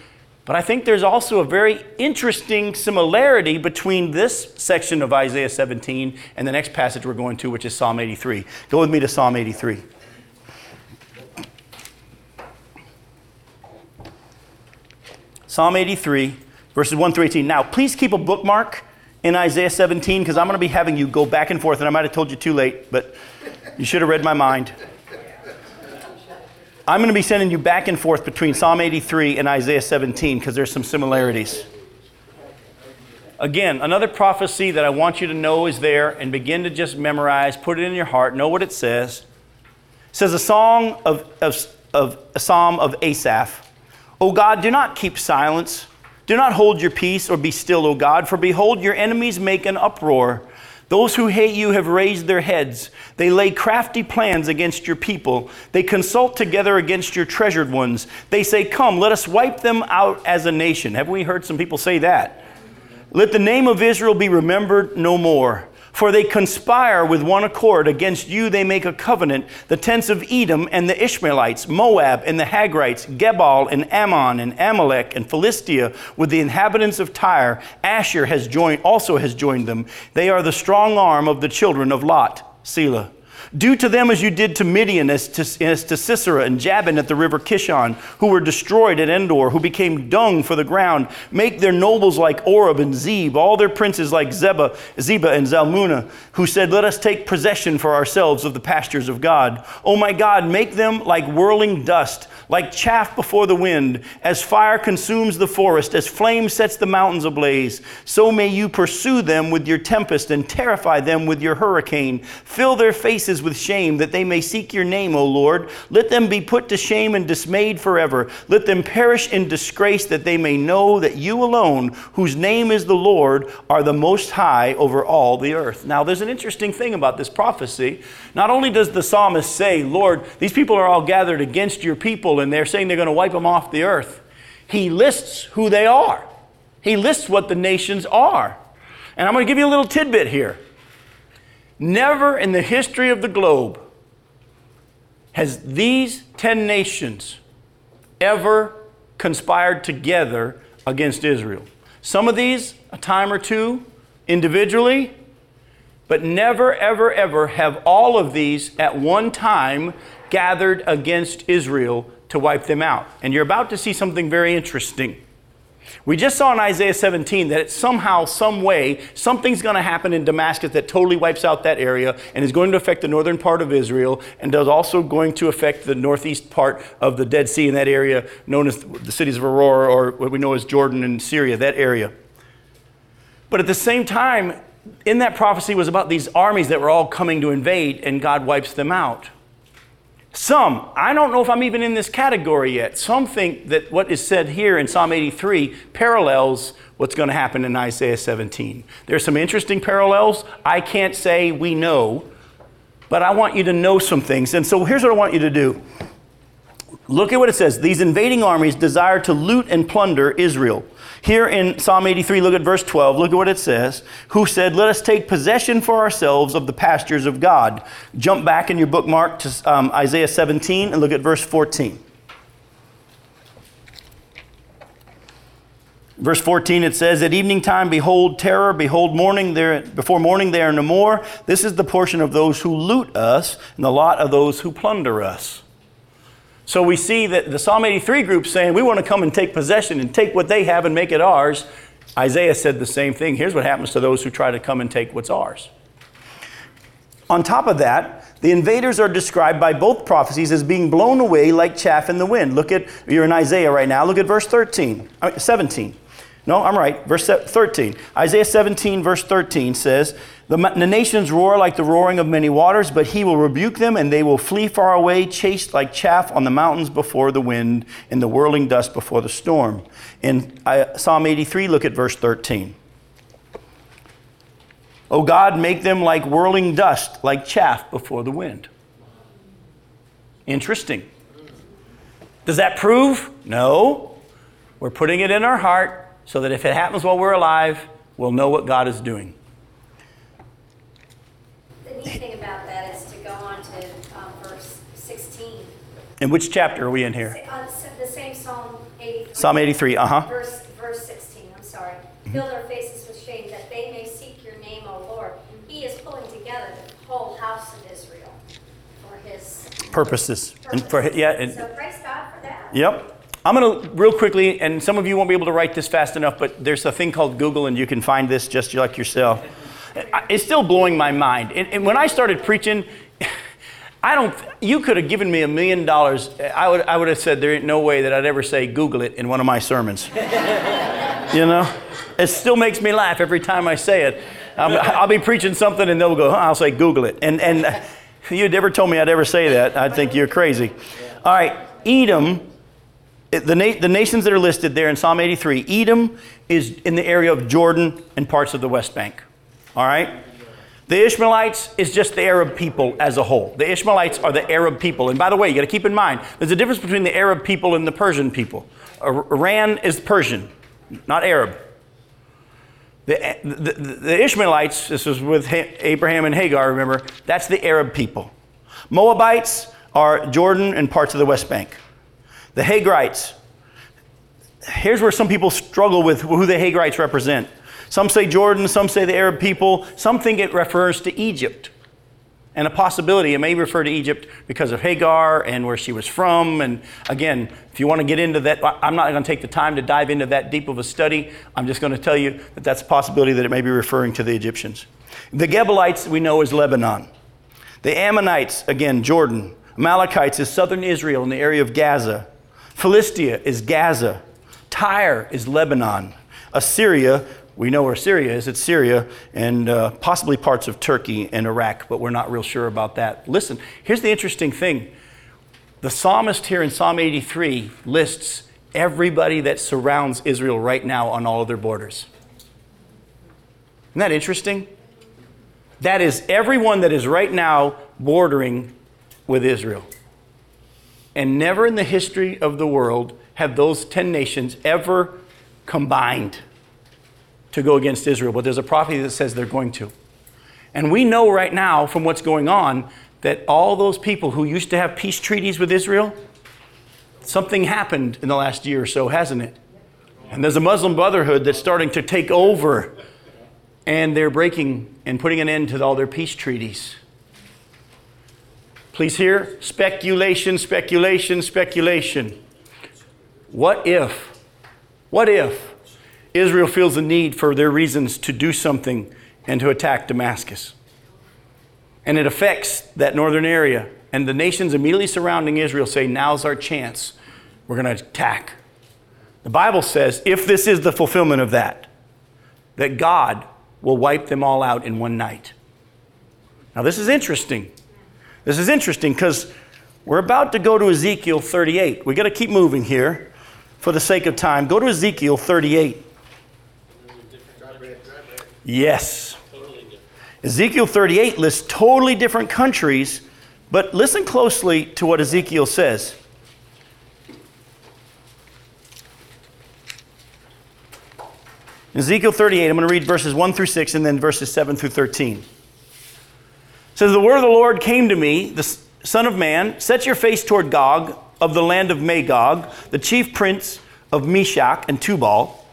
But I think there's also a very interesting similarity between this section of Isaiah seventeen and the next passage we're going to, which is Psalm eighty-three. Go with me to Psalm eighty-three. Psalm eighty-three, verses one through eighteen. Now, please keep a bookmark in Isaiah seventeen, because I'm going to be having you go back and forth, and I might have told you too late, but you should have read my mind. I'm going to be sending you back and forth between Psalm eighty-three and Isaiah seventeen, because there's some similarities. Again, another prophecy that I want you to know is there, and begin to just memorize, put it in your heart, know what it says. It says, a song of, of, of a psalm of Asaph. O God, do not keep silence. Do not hold your peace or be still, O God, for behold, your enemies make an uproar. Those who hate you have raised their heads. They lay crafty plans against your people. They consult together against your treasured ones. They say, come, let us wipe them out as a nation. Have we heard some people say that? Let the name of Israel be remembered no more. For they conspire with one accord. Against you they make a covenant. The tents of Edom and the Ishmaelites, Moab and the Hagrites, Gebal and Ammon and Amalek and Philistia with the inhabitants of Tyre. Asher has joined, also has joined them. They are the strong arm of the children of Lot, Selah. Do to them as you did to Midian, as to, as to Sisera and Jabin at the river Kishon, who were destroyed at Endor, who became dung for the ground. Make their nobles like Oreb and Zeb, all their princes like Zeba, Zeba and Zalmunna, who said, let us take possession for ourselves of the pastures of God. O my God, make them like whirling dust, like chaff before the wind. As fire consumes the forest, as flame sets the mountains ablaze, so may you pursue them with your tempest and terrify them with your hurricane. Fill their faces with shame, that they may seek your name, O Lord. Let them be put to shame and dismayed forever. Let them perish in disgrace, that they may know that you alone, whose name is the Lord, are the most high over all the earth. Now, there's an interesting thing about this prophecy. Not only does the psalmist say, Lord, these people are all gathered against your people, and they're saying they're going to wipe them off the earth. He lists who they are. He lists what the nations are. And I'm going to give you a little tidbit here. Never in the history of the globe has these ten nations ever conspired together against Israel. Some of these, a time or two, individually, but never, ever, ever have all of these at one time gathered against Israel to wipe them out. And you're about to see something very interesting. We just saw in Isaiah seventeen that somehow, some way, something's going to happen in Damascus that totally wipes out that area and is going to affect the northern part of Israel, and is also going to affect the northeast part of the Dead Sea in that area known as the cities of Aroer, or what we know as Jordan and Syria, that area. But at the same time, in that prophecy was about these armies that were all coming to invade, and God wipes them out. Some, I don't know if I'm even in this category yet, some think that what is said here in Psalm eighty-three parallels what's going to happen in Isaiah seventeen. There's some interesting parallels. I can't say we know, but I want you to know some things. And so here's what I want you to do. Look at what it says. These invading armies desire to loot and plunder Israel. Here in Psalm eighty-three, look at verse twelve. Look at what it says. Who said, let us take possession for ourselves of the pastures of God. Jump back in your bookmark to um, Isaiah seventeen and look at verse fourteen. Verse fourteen, it says, at evening time, behold terror, behold morning, there, before morning they are no more. This is the portion of those who loot us, and the lot of those who plunder us. So we see that the Psalm eighty-three group saying, we want to come and take possession and take what they have and make it ours. Isaiah said the same thing. Here's what happens to those who try to come and take what's ours. On top of that, The invaders are described by both prophecies as being blown away like chaff in the wind. Look at, you're in Isaiah right now, look at verse thirteen, seventeen. No, I'm right, verse thirteen. Isaiah seventeen, verse thirteen says, the, the nations roar like the roaring of many waters, but he will rebuke them, and they will flee far away, chased like chaff on the mountains before the wind, in the whirling dust before the storm. In uh, Psalm eighty-three, look at verse thirteen. O God, make them like whirling dust, like chaff before the wind. Interesting. Does that prove? No. We're putting it in our heart so that if it happens while we're alive, we'll know what God is doing. The neat thing about that is to go on to um, verse sixteen. In which chapter are we in here? On the same Psalm eighty-three. Psalm eighty-three, uh-huh. Verse, verse sixteen, I'm sorry. Mm-hmm. Fill their faces with shame that they may seek your name, O Lord. He is pulling together the whole house of Israel for his purposes. purposes. And for, yeah, and, so praise God for that. Yep. I'm going to real quickly, and some of you won't be able to write this fast enough, but there's a thing called Google, and you can find this just like yourself. It's still blowing my mind. And, and when I started preaching, I don't. You could have given me a million dollars. I would. I would have said there ain't no way that I'd ever say Google it in one of my sermons. You know, it still makes me laugh every time I say it. I'm, I'll be preaching something, and they'll go, huh? I'll say Google it, and and you'd never told me I'd ever say that. I'd think you're crazy. All right, Edom. The, na- the nations that are listed there in Psalm eighty-three, Edom is in the area of Jordan and parts of the West Bank. All right? The Ishmaelites is just the Arab people as a whole. The Ishmaelites are the Arab people. And by the way, you got to keep in mind, there's a difference between the Arab people and the Persian people. Iran is Persian, not Arab. The, the, the Ishmaelites, this was with Abraham and Hagar, remember, that's the Arab people. Moabites are Jordan and parts of the West Bank. The Hagrites, here's where some people struggle with who the Hagrites represent. Some say Jordan, some say the Arab people, some think it refers to Egypt. And a possibility, it may refer to Egypt because of Hagar and where she was from. And again, if you want to get into that, I'm not going to take the time to dive into that deep of a study. I'm just going to tell you that that's a possibility that it may be referring to the Egyptians. The Gebalites we know is Lebanon. The Ammonites, again, Jordan. Amalekites is southern Israel in the area of Gaza. Philistia is Gaza. Tyre is Lebanon. Assyria, we know where Assyria is, it's Syria, and uh, possibly parts of Turkey and Iraq, but we're not real sure about that. Listen, here's the interesting thing. The psalmist here in Psalm eighty-three lists everybody that surrounds Israel right now on all of their borders. Isn't that interesting? That is everyone that is right now bordering with Israel. And never in the history of the world have those ten nations ever combined to go against Israel. But there's a prophecy that says they're going to. And we know right now from what's going on that all those people who used to have peace treaties with Israel, something happened in the last year or so, hasn't it? And there's a Muslim Brotherhood that's starting to take over. And they're breaking and putting an end to all their peace treaties. Please hear, speculation, speculation, speculation. What if, what if Israel feels the need for their reasons to do something and to attack Damascus? And it affects that northern area. And the nations immediately surrounding Israel say, now's our chance. We're going to attack. The Bible says, if this is the fulfillment of that, that God will wipe them all out in one night. Now this is interesting. This is interesting because we're about to go to Ezekiel thirty-eight. We've got to keep moving here for the sake of time. Go to Ezekiel thirty-eight. Yes. Ezekiel thirty-eight lists totally different countries, but listen closely to what Ezekiel says. Ezekiel thirty-eight, I'm going to read verses one through six and then verses seven through thirteen. It says, the word of the Lord came to me, the Son of Man, set your face toward Gog of the land of Magog, the chief prince of Meshach and Tubal,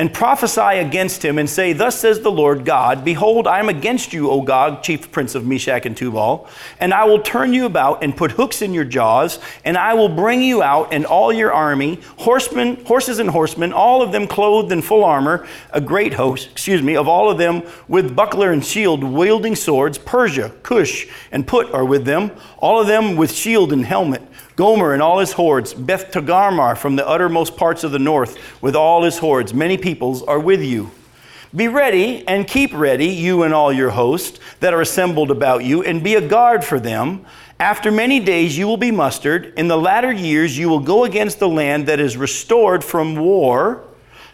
and prophesy against him and say, thus says the Lord God, behold, I am against you, O Gog, chief prince of Meshach and Tubal, and I will turn you about and put hooks in your jaws, and I will bring you out and all your army, horsemen, horses and horsemen, all of them clothed in full armor, a great host, excuse me, of all of them with buckler and shield, wielding swords. Persia, Cush, and Put are with them, all of them with shield and helmet. Gomer and all his hordes, Beth Togarmar from the uttermost parts of the north, with all his hordes, many peoples are with you. Be ready and keep ready, you and all your host that are assembled about you, and be a guard for them. After many days you will be mustered. In the latter years you will go against the land that is restored from war,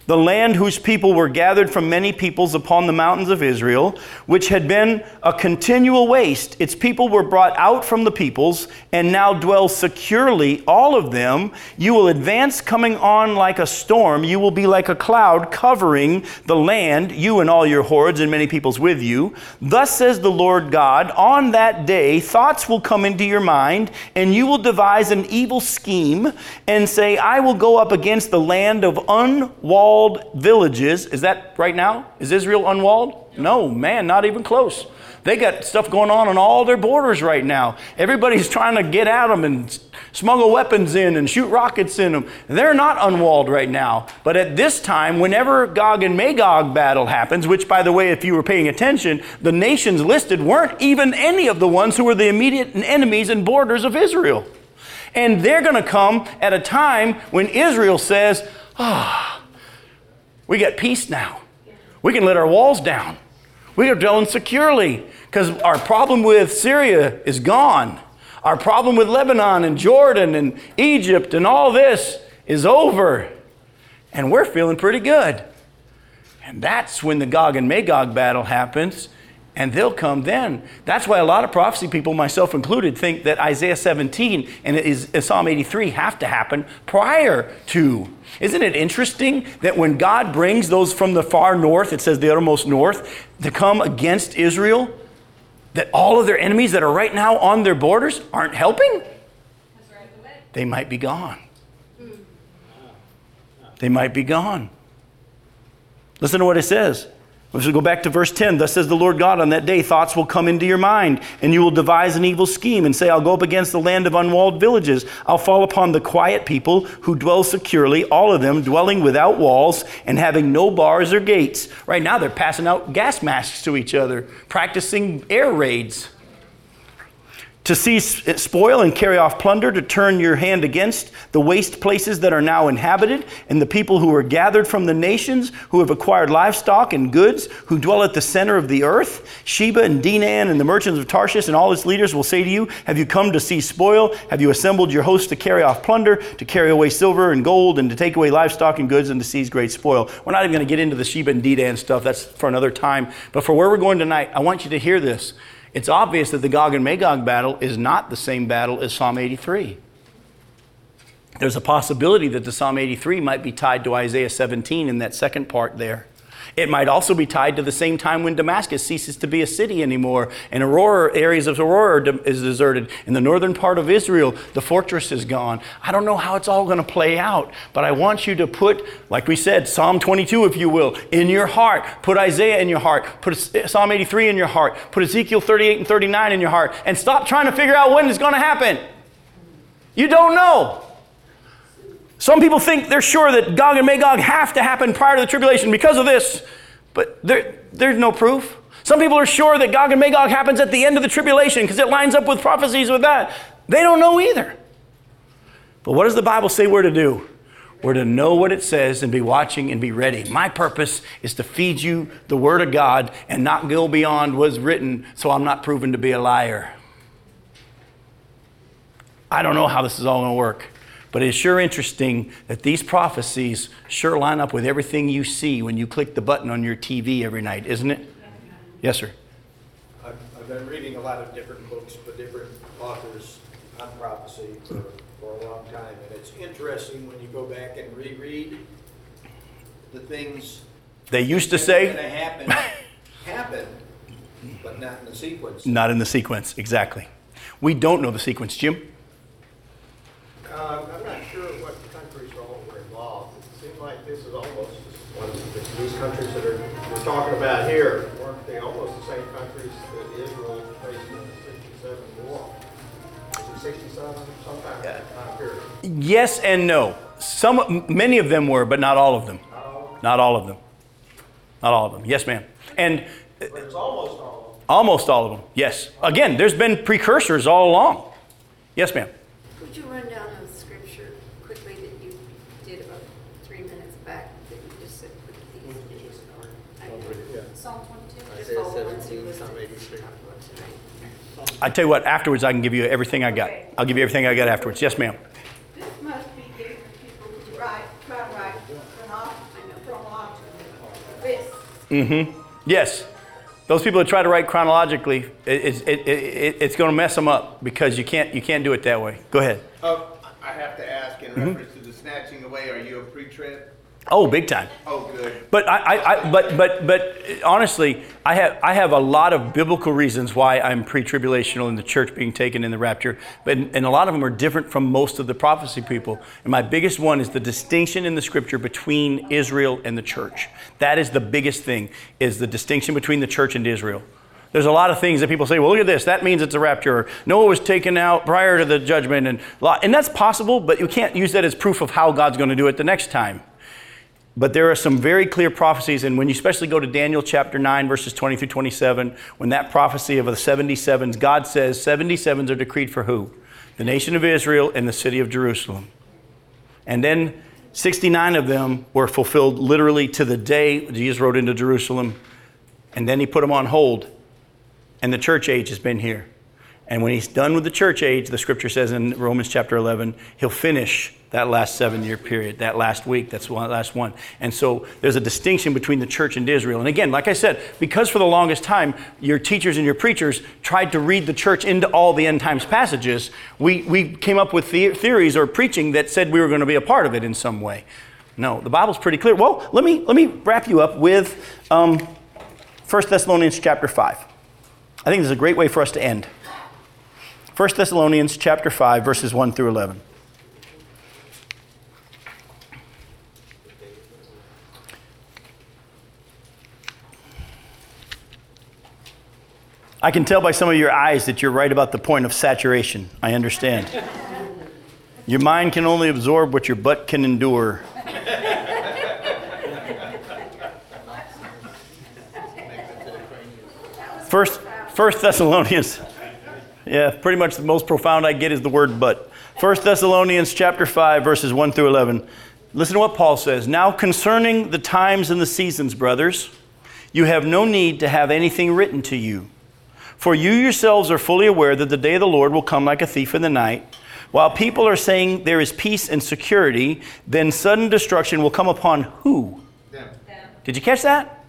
the land whose people were gathered from many peoples upon the mountains of Israel, which had been a continual waste. Its people were brought out from the peoples and now dwell securely, all of them. You will advance coming on like a storm. You will be like a cloud covering the land, you and all your hordes and many peoples with you. Thus says the Lord God, on that day thoughts will come into your mind, and you will devise an evil scheme and say, I will go up against the land of unwalled villages. Is that right now? Is Israel unwalled? No, man, not even close. They got stuff going on on all their borders right now. Everybody's trying to get at them and smuggle weapons in and shoot rockets in them. They're not unwalled right now. But at this time, whenever Gog and Magog battle happens, which, by the way, if you were paying attention, the nations listed weren't even any of the ones who were the immediate enemies and borders of Israel. And they're going to come at a time when Israel says, ah, oh, we got peace now. We can let our walls down. We are dwelling securely because our problem with Syria is gone. Our problem with Lebanon and Jordan and Egypt and all this is over. And we're feeling pretty good. And that's when the Gog and Magog battle happens. And they'll come then. That's why a lot of prophecy people, myself included, think that Isaiah seventeen and Psalm eighty-three have to happen prior to. Isn't it interesting that when God brings those from the far north, it says the uttermost north, to come against Israel, that all of their enemies that are right now on their borders aren't helping? They might be gone. They might be gone. Listen to what it says. Let's go back to verse ten. Thus says the Lord God, on that day thoughts will come into your mind, and you will devise an evil scheme and say, I'll go up against the land of unwalled villages. I'll fall upon the quiet people who dwell securely, all of them dwelling without walls and having no bars or gates. Right now they're passing out gas masks to each other, practicing air raids. To seize spoil and carry off plunder, to turn your hand against the waste places that are now inhabited, and the people who are gathered from the nations, who have acquired livestock and goods, who dwell at the center of the earth. Sheba and Dedan and the merchants of Tarshish and all its leaders will say to you, have you come to seize spoil? Have you assembled your hosts to carry off plunder, to carry away silver and gold, and to take away livestock and goods, and to seize great spoil? We're not even going to get into the Sheba and Dedan stuff. That's for another time. But for where we're going tonight, I want you to hear this. It's obvious that the Gog and Magog battle is not the same battle as Psalm eighty-three. There's a possibility that the Psalm eighty-three might be tied to Isaiah seventeen in that second part there. It might also be tied to the same time when Damascus ceases to be a city anymore, and Aroer, areas of Aroer is deserted. In the northern part of Israel, the fortress is gone. I don't know how it's all going to play out, but I want you to put, like we said, Psalm twenty-two, if you will, in your heart. Put Isaiah in your heart. Put Psalm eighty-three in your heart. Put Ezekiel thirty-eight and thirty-nine in your heart. And stop trying to figure out when it's going to happen. You don't know. Some people think they're sure that Gog and Magog have to happen prior to the tribulation because of this, but there, there's no proof. Some people are sure that Gog and Magog happens at the end of the tribulation because it lines up with prophecies with that. They don't know either. But what does the Bible say we're to do? We're to know what it says and be watching and be ready. My purpose is to feed you the Word of God and not go beyond what's written, so I'm not proven to be a liar. I don't know how this is all going to work. But it's sure interesting that these prophecies sure line up with everything you see when you click the button on your T V every night, isn't it? Yes, sir. I've, I've been reading a lot of different books by different authors on prophecy for, for a long time. And it's interesting when you go back and reread the things they used to say that happen, happen, but not in the sequence. Not in the sequence, exactly. We don't know the sequence, Jim. Uh, I'm not sure what countries were involved. It seems like this is almost one of the, these countries that are we're talking about here. Weren't they almost the same countries that Israel faced in the sixty-seven war? Was it sixty-seven sometime yeah. time period? Yes and no. Some, many of them were, but not all of them. Not all of them. Not all of them. Not all of them. Yes, ma'am. And but it's almost all of them. Almost all of them. Yes. Again, there's been precursors all along. Yes, ma'am. Could you run down the scripture quickly that you did about three minutes back that you just said put these things on? Yeah. Psalm twenty-two. Isaiah seventeen. I tell you what. Afterwards, I can give you everything I got. Okay. I'll give you everything I got afterwards. Yes, ma'am. Mm-hmm. Yes. Those people that try to write chronologically, it, it, it, it, it's going to mess them up because you can't you can't do it that way. Go ahead. Oh, I have to ask in mm-hmm. reference to the snatching away. Are you a pre-trib? Oh, big time. Oh, good. But I, I, I but but but honestly, I have I have a lot of biblical reasons why I'm pre-tribulational in the church being taken in the rapture, but and a lot of them are different from most of the prophecy people. And my biggest one is the distinction in the scripture between Israel and the church. That is the biggest thing, is the distinction between the church and Israel. There's a lot of things that people say, well, look at this, that means it's a rapture. Or, Noah was taken out prior to the judgment, and and that's possible, but you can't use that as proof of how God's going to do it the next time. But there are some very clear prophecies, and when you especially go to Daniel chapter nine, verses twenty through twenty-seven, when that prophecy of the seventy-sevens, God says seventy-sevens are decreed for who? The nation of Israel and the city of Jerusalem. And then sixty-nine of them were fulfilled literally to the day Jesus rode into Jerusalem, and then he put them on hold, and the church age has been here. And when he's done with the church age, the scripture says in Romans chapter eleven, he'll finish that last seven-year period, that last week, that's one, last one. And so there's a distinction between the church and Israel. And again, like I said, because for the longest time, your teachers and your preachers tried to read the church into all the end times passages, we, we came up with the, theories or preaching that said we were going to be a part of it in some way. No, the Bible's pretty clear. Well, let me, let me wrap you up with um, First Thessalonians chapter five. I think this is a great way for us to end. First Thessalonians chapter five, verses one through eleven. I can tell by some of your eyes that you're right about the point of saturation. I understand. Your mind can only absorb what your butt can endure. First, First Thessalonians... Yeah, pretty much the most profound I get is the word but. First Thessalonians chapter five, verses one through eleven. Listen to what Paul says. Now concerning the times and the seasons, brothers, you have no need to have anything written to you. For you yourselves are fully aware that the day of the Lord will come like a thief in the night. While people are saying there is peace and security, then sudden destruction will come upon who? Them. them. Did you catch that?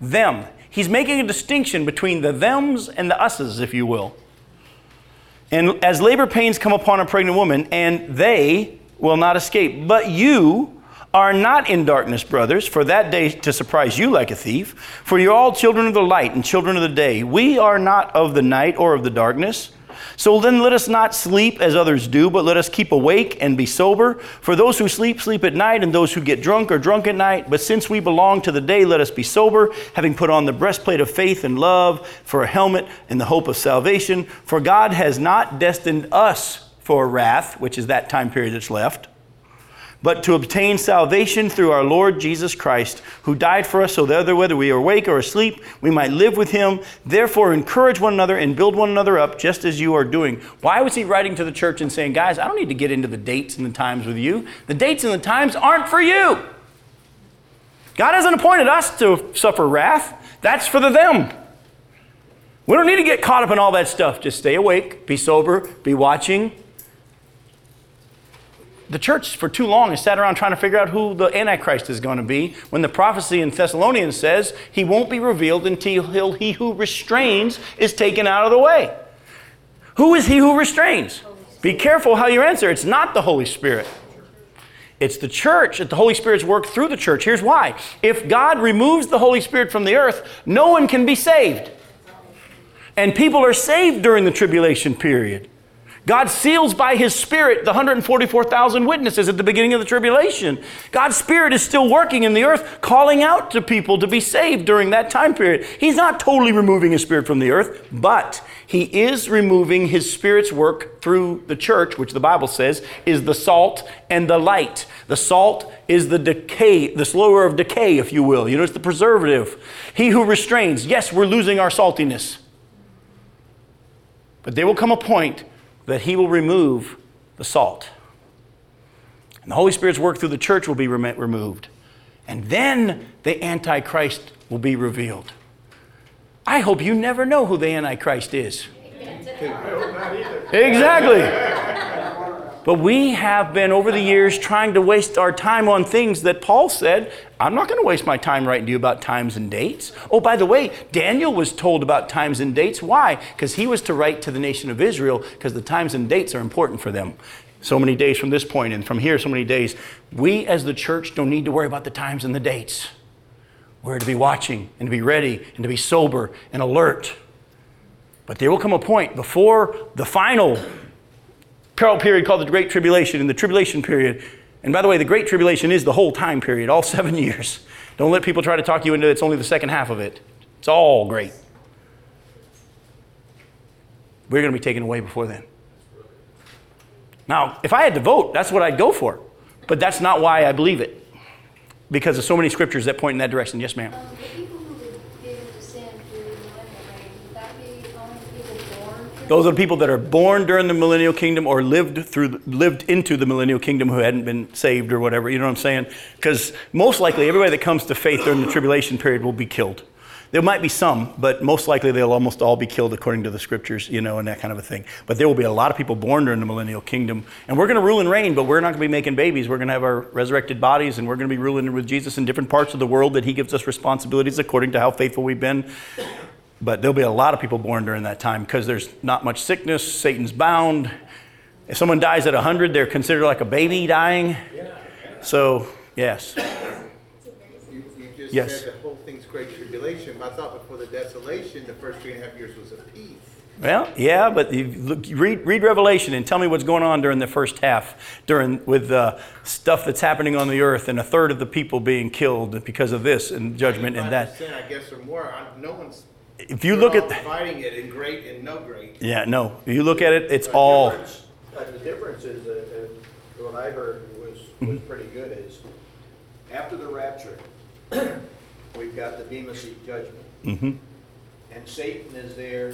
Them. He's making a distinction between the thems and the us's, if you will. And as labor pains come upon a pregnant woman, and they will not escape. But you are not in darkness, brothers, for that day to surprise you like a thief. For you're all children of the light and children of the day. We are not of the night or of the darkness. So then let us not sleep as others do, but let us keep awake and be sober. For those who sleep, sleep at night, and those who get drunk are drunk at night. But since we belong to the day, let us be sober, having put on the breastplate of faith and love, for a helmet and the hope of salvation. For God has not destined us for wrath, which is that time period that's left, but to obtain salvation through our Lord Jesus Christ, who died for us so that whether we are awake or asleep, we might live with him. Therefore, encourage one another and build one another up, just as you are doing. Why was he writing to the church and saying, guys, I don't need to get into the dates and the times with you. The dates and the times aren't for you. God hasn't appointed us to suffer wrath. That's for the them. We don't need to get caught up in all that stuff. Just stay awake, be sober, be watching. The church for too long has sat around trying to figure out who the Antichrist is going to be when the prophecy in Thessalonians says he won't be revealed until he who restrains is taken out of the way. Who is he who restrains? Be careful how you answer. It's not the Holy Spirit. It's the church. The Holy Spirit's work through the church. Here's why. If God removes the Holy Spirit from the earth, no one can be saved. And people are saved during the tribulation period. God seals by his Spirit the one hundred forty-four thousand witnesses at the beginning of the tribulation. God's Spirit is still working in the earth, calling out to people to be saved during that time period. He's not totally removing his Spirit from the earth, but he is removing his Spirit's work through the church, which the Bible says is the salt and the light. The salt is the decay, the slower of decay, if you will. You know, it's the preservative. He who restrains. Yes, we're losing our saltiness. But there will come a point that he will remove the salt. And the Holy Spirit's work through the church will be rem- removed. And then the Antichrist will be revealed. I hope you never know who the Antichrist is. Exactly. But we have been, over the years, trying to waste our time on things that Paul said, I'm not going to waste my time writing to you about times and dates. Oh, by the way, Daniel was told about times and dates. Why? Because he was to write to the nation of Israel, because the times and dates are important for them. So many days from this point, and from here so many days. We as the church don't need to worry about the times and the dates. We're to be watching and to be ready and to be sober and alert. But there will come a point before the final peril period called the Great Tribulation and the Tribulation period. And by the way, the Great Tribulation is the whole time period, all seven years. Don't let people try to talk you into it. It's only the second half of it. It's all great. We're going to be taken away before then. Now, if I had to vote, that's what I'd go for. But that's not why I believe it. Because of so many scriptures that point in that direction. Yes, ma'am. Um, the people who would be able to stand during the millennial reign, would that be only people born? Those are the people that are born during the millennial kingdom or lived through, lived into the millennial kingdom who hadn't been saved or whatever. You know what I'm saying? Because most likely everybody that comes to faith during the tribulation period will be killed. There might be some, but most likely they'll almost all be killed according to the scriptures, you know, and that kind of a thing. But there will be a lot of people born during the millennial kingdom. And we're going to rule and reign, but we're not going to be making babies. We're going to have our resurrected bodies, and we're going to be ruling with Jesus in different parts of the world that he gives us responsibilities according to how faithful we've been. But there'll be a lot of people born during that time because there's not much sickness. Satan's bound. If someone dies at one hundred, they're considered like a baby dying. So, yes. You, you just yes. Said the whole thing's great tribulation, but I thought before the desolation, the first three and a half years was a peace. Well, yeah, but you look, you read, read Revelation and tell me what's going on during the first half, during with uh, stuff that's happening on the earth, and a third of the people being killed because of this and judgment and that. I guess or more. I, no one's. If you look at fighting it in great and no great. Yeah, no. If you look at it, it's the all. Difference, uh, the difference is uh, uh, what I heard was was mm-hmm. pretty good. Is after the rapture. We've got the Bema Seat judgment. Mm-hmm. And Satan is there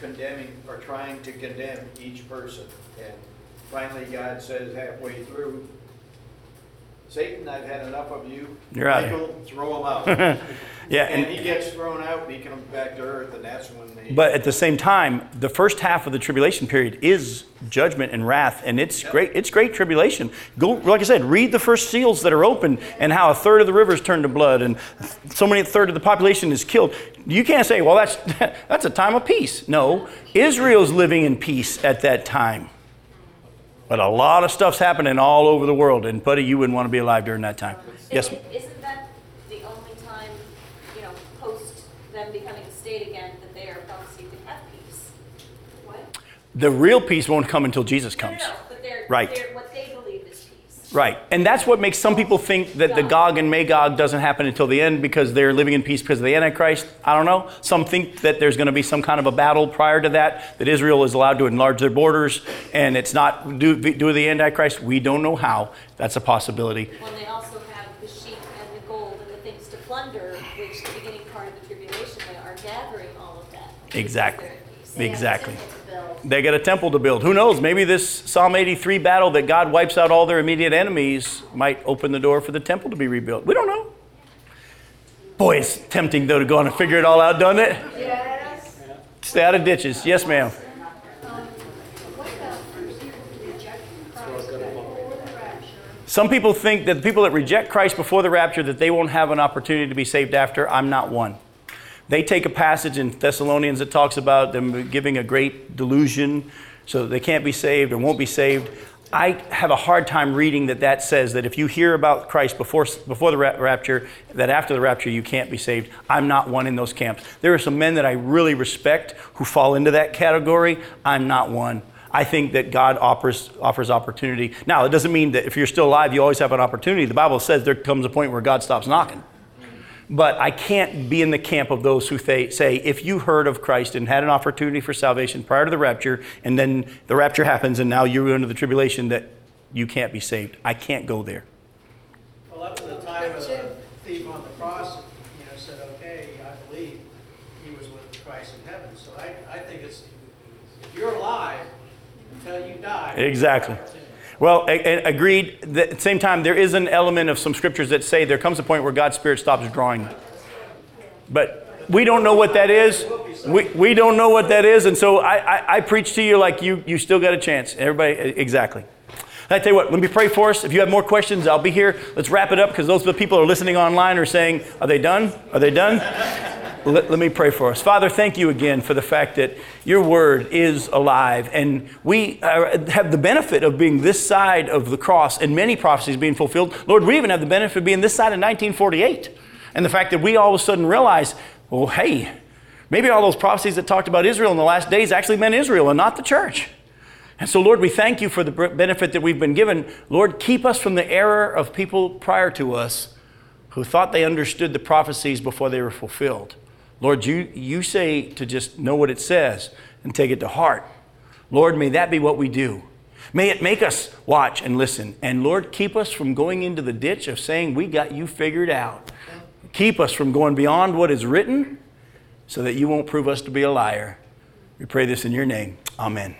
condemning or trying to condemn each person. And finally God says halfway through, Satan, I've had enough of you. You're Michael, out. Throw him out. yeah, and, and he gets thrown out and he comes back to earth, and that's when they... But at the same time, the first half of the tribulation period is judgment and wrath, and it's yep. great It's great tribulation. Go, like I said, read the first seals that are opened and how a third of the rivers turn to blood and so many third of the population is killed. You can't say, well, that's that's a time of peace. No, Israel's living in peace at that time. But a lot of stuff's happening all over the world, and buddy, you wouldn't want to be alive during that time. Yes. Isn't that the only time, you know, post them becoming a state again, that they are promising to have peace? What? The real peace won't come until Jesus comes. No, no, no. But they're, right. They're, what they believe is peace. Right, and that's what makes some people think that the Gog and Magog doesn't happen until the end because they're living in peace because of the Antichrist. I don't know. Some think that there's going to be some kind of a battle prior to that, that Israel is allowed to enlarge their borders, and it's not due to the Antichrist. We don't know how. That's a possibility. Well, they also have the sheep and the gold and the things to plunder, which the beginning part of the tribulation, they are gathering all of that. Exactly. Exactly. They got a temple to build. Who knows? Maybe this Psalm eighty-three battle that God wipes out all their immediate enemies might open the door for the temple to be rebuilt. We don't know. Boy, it's tempting, though, to go on and figure it all out, doesn't it? Yes. Stay out of ditches. Yes, ma'am. Some people think that the people that reject Christ before the rapture, that they won't have an opportunity to be saved after. I'm not one. They take a passage in Thessalonians that talks about them giving a great delusion so they can't be saved or won't be saved. I have a hard time reading that that says that if you hear about Christ before before the rapture, that after the rapture you can't be saved. I'm not one in those camps. There are some men that I really respect who fall into that category. I'm not one. I think that God offers offers opportunity. Now, it doesn't mean that if you're still alive, you always have an opportunity. The Bible says there comes a point where God stops knocking. But I can't be in the camp of those who th- say, if you heard of Christ and had an opportunity for salvation prior to the rapture, and then the rapture happens and now you're under the tribulation, that you can't be saved. I can't go there. Well, up to the time of the thief on the cross, you know, said, okay, I believe he was with Christ in heaven. So I, I think it's, if you're alive until you die. Exactly. Well, a- a- agreed. At the same time, there is an element of some scriptures that say there comes a point where God's Spirit stops drawing. But we don't know what that is. We we don't know what that is. And so I, I, I preach to you like you, you still got a chance. Everybody, exactly. I tell you what, let me pray for us. If you have more questions, I'll be here. Let's wrap it up because those people who are listening online are saying, are they done? Are they done? Let, let me pray for us. Father, thank you again for the fact that your word is alive. And we are, have the benefit of being this side of the cross and many prophecies being fulfilled. Lord, we even have the benefit of being this side of nineteen forty-eight. And the fact that we all of a sudden realize, well, hey, maybe all those prophecies that talked about Israel in the last days actually meant Israel and not the church. And so, Lord, we thank you for the benefit that we've been given. Lord, keep us from the error of people prior to us who thought they understood the prophecies before they were fulfilled. Lord, you, you say to just know what it says and take it to heart. Lord, may that be what we do. May it make us watch and listen. And Lord, keep us from going into the ditch of saying, we got you figured out. Keep us from going beyond what is written so that you won't prove us to be a liar. We pray this in your name. Amen.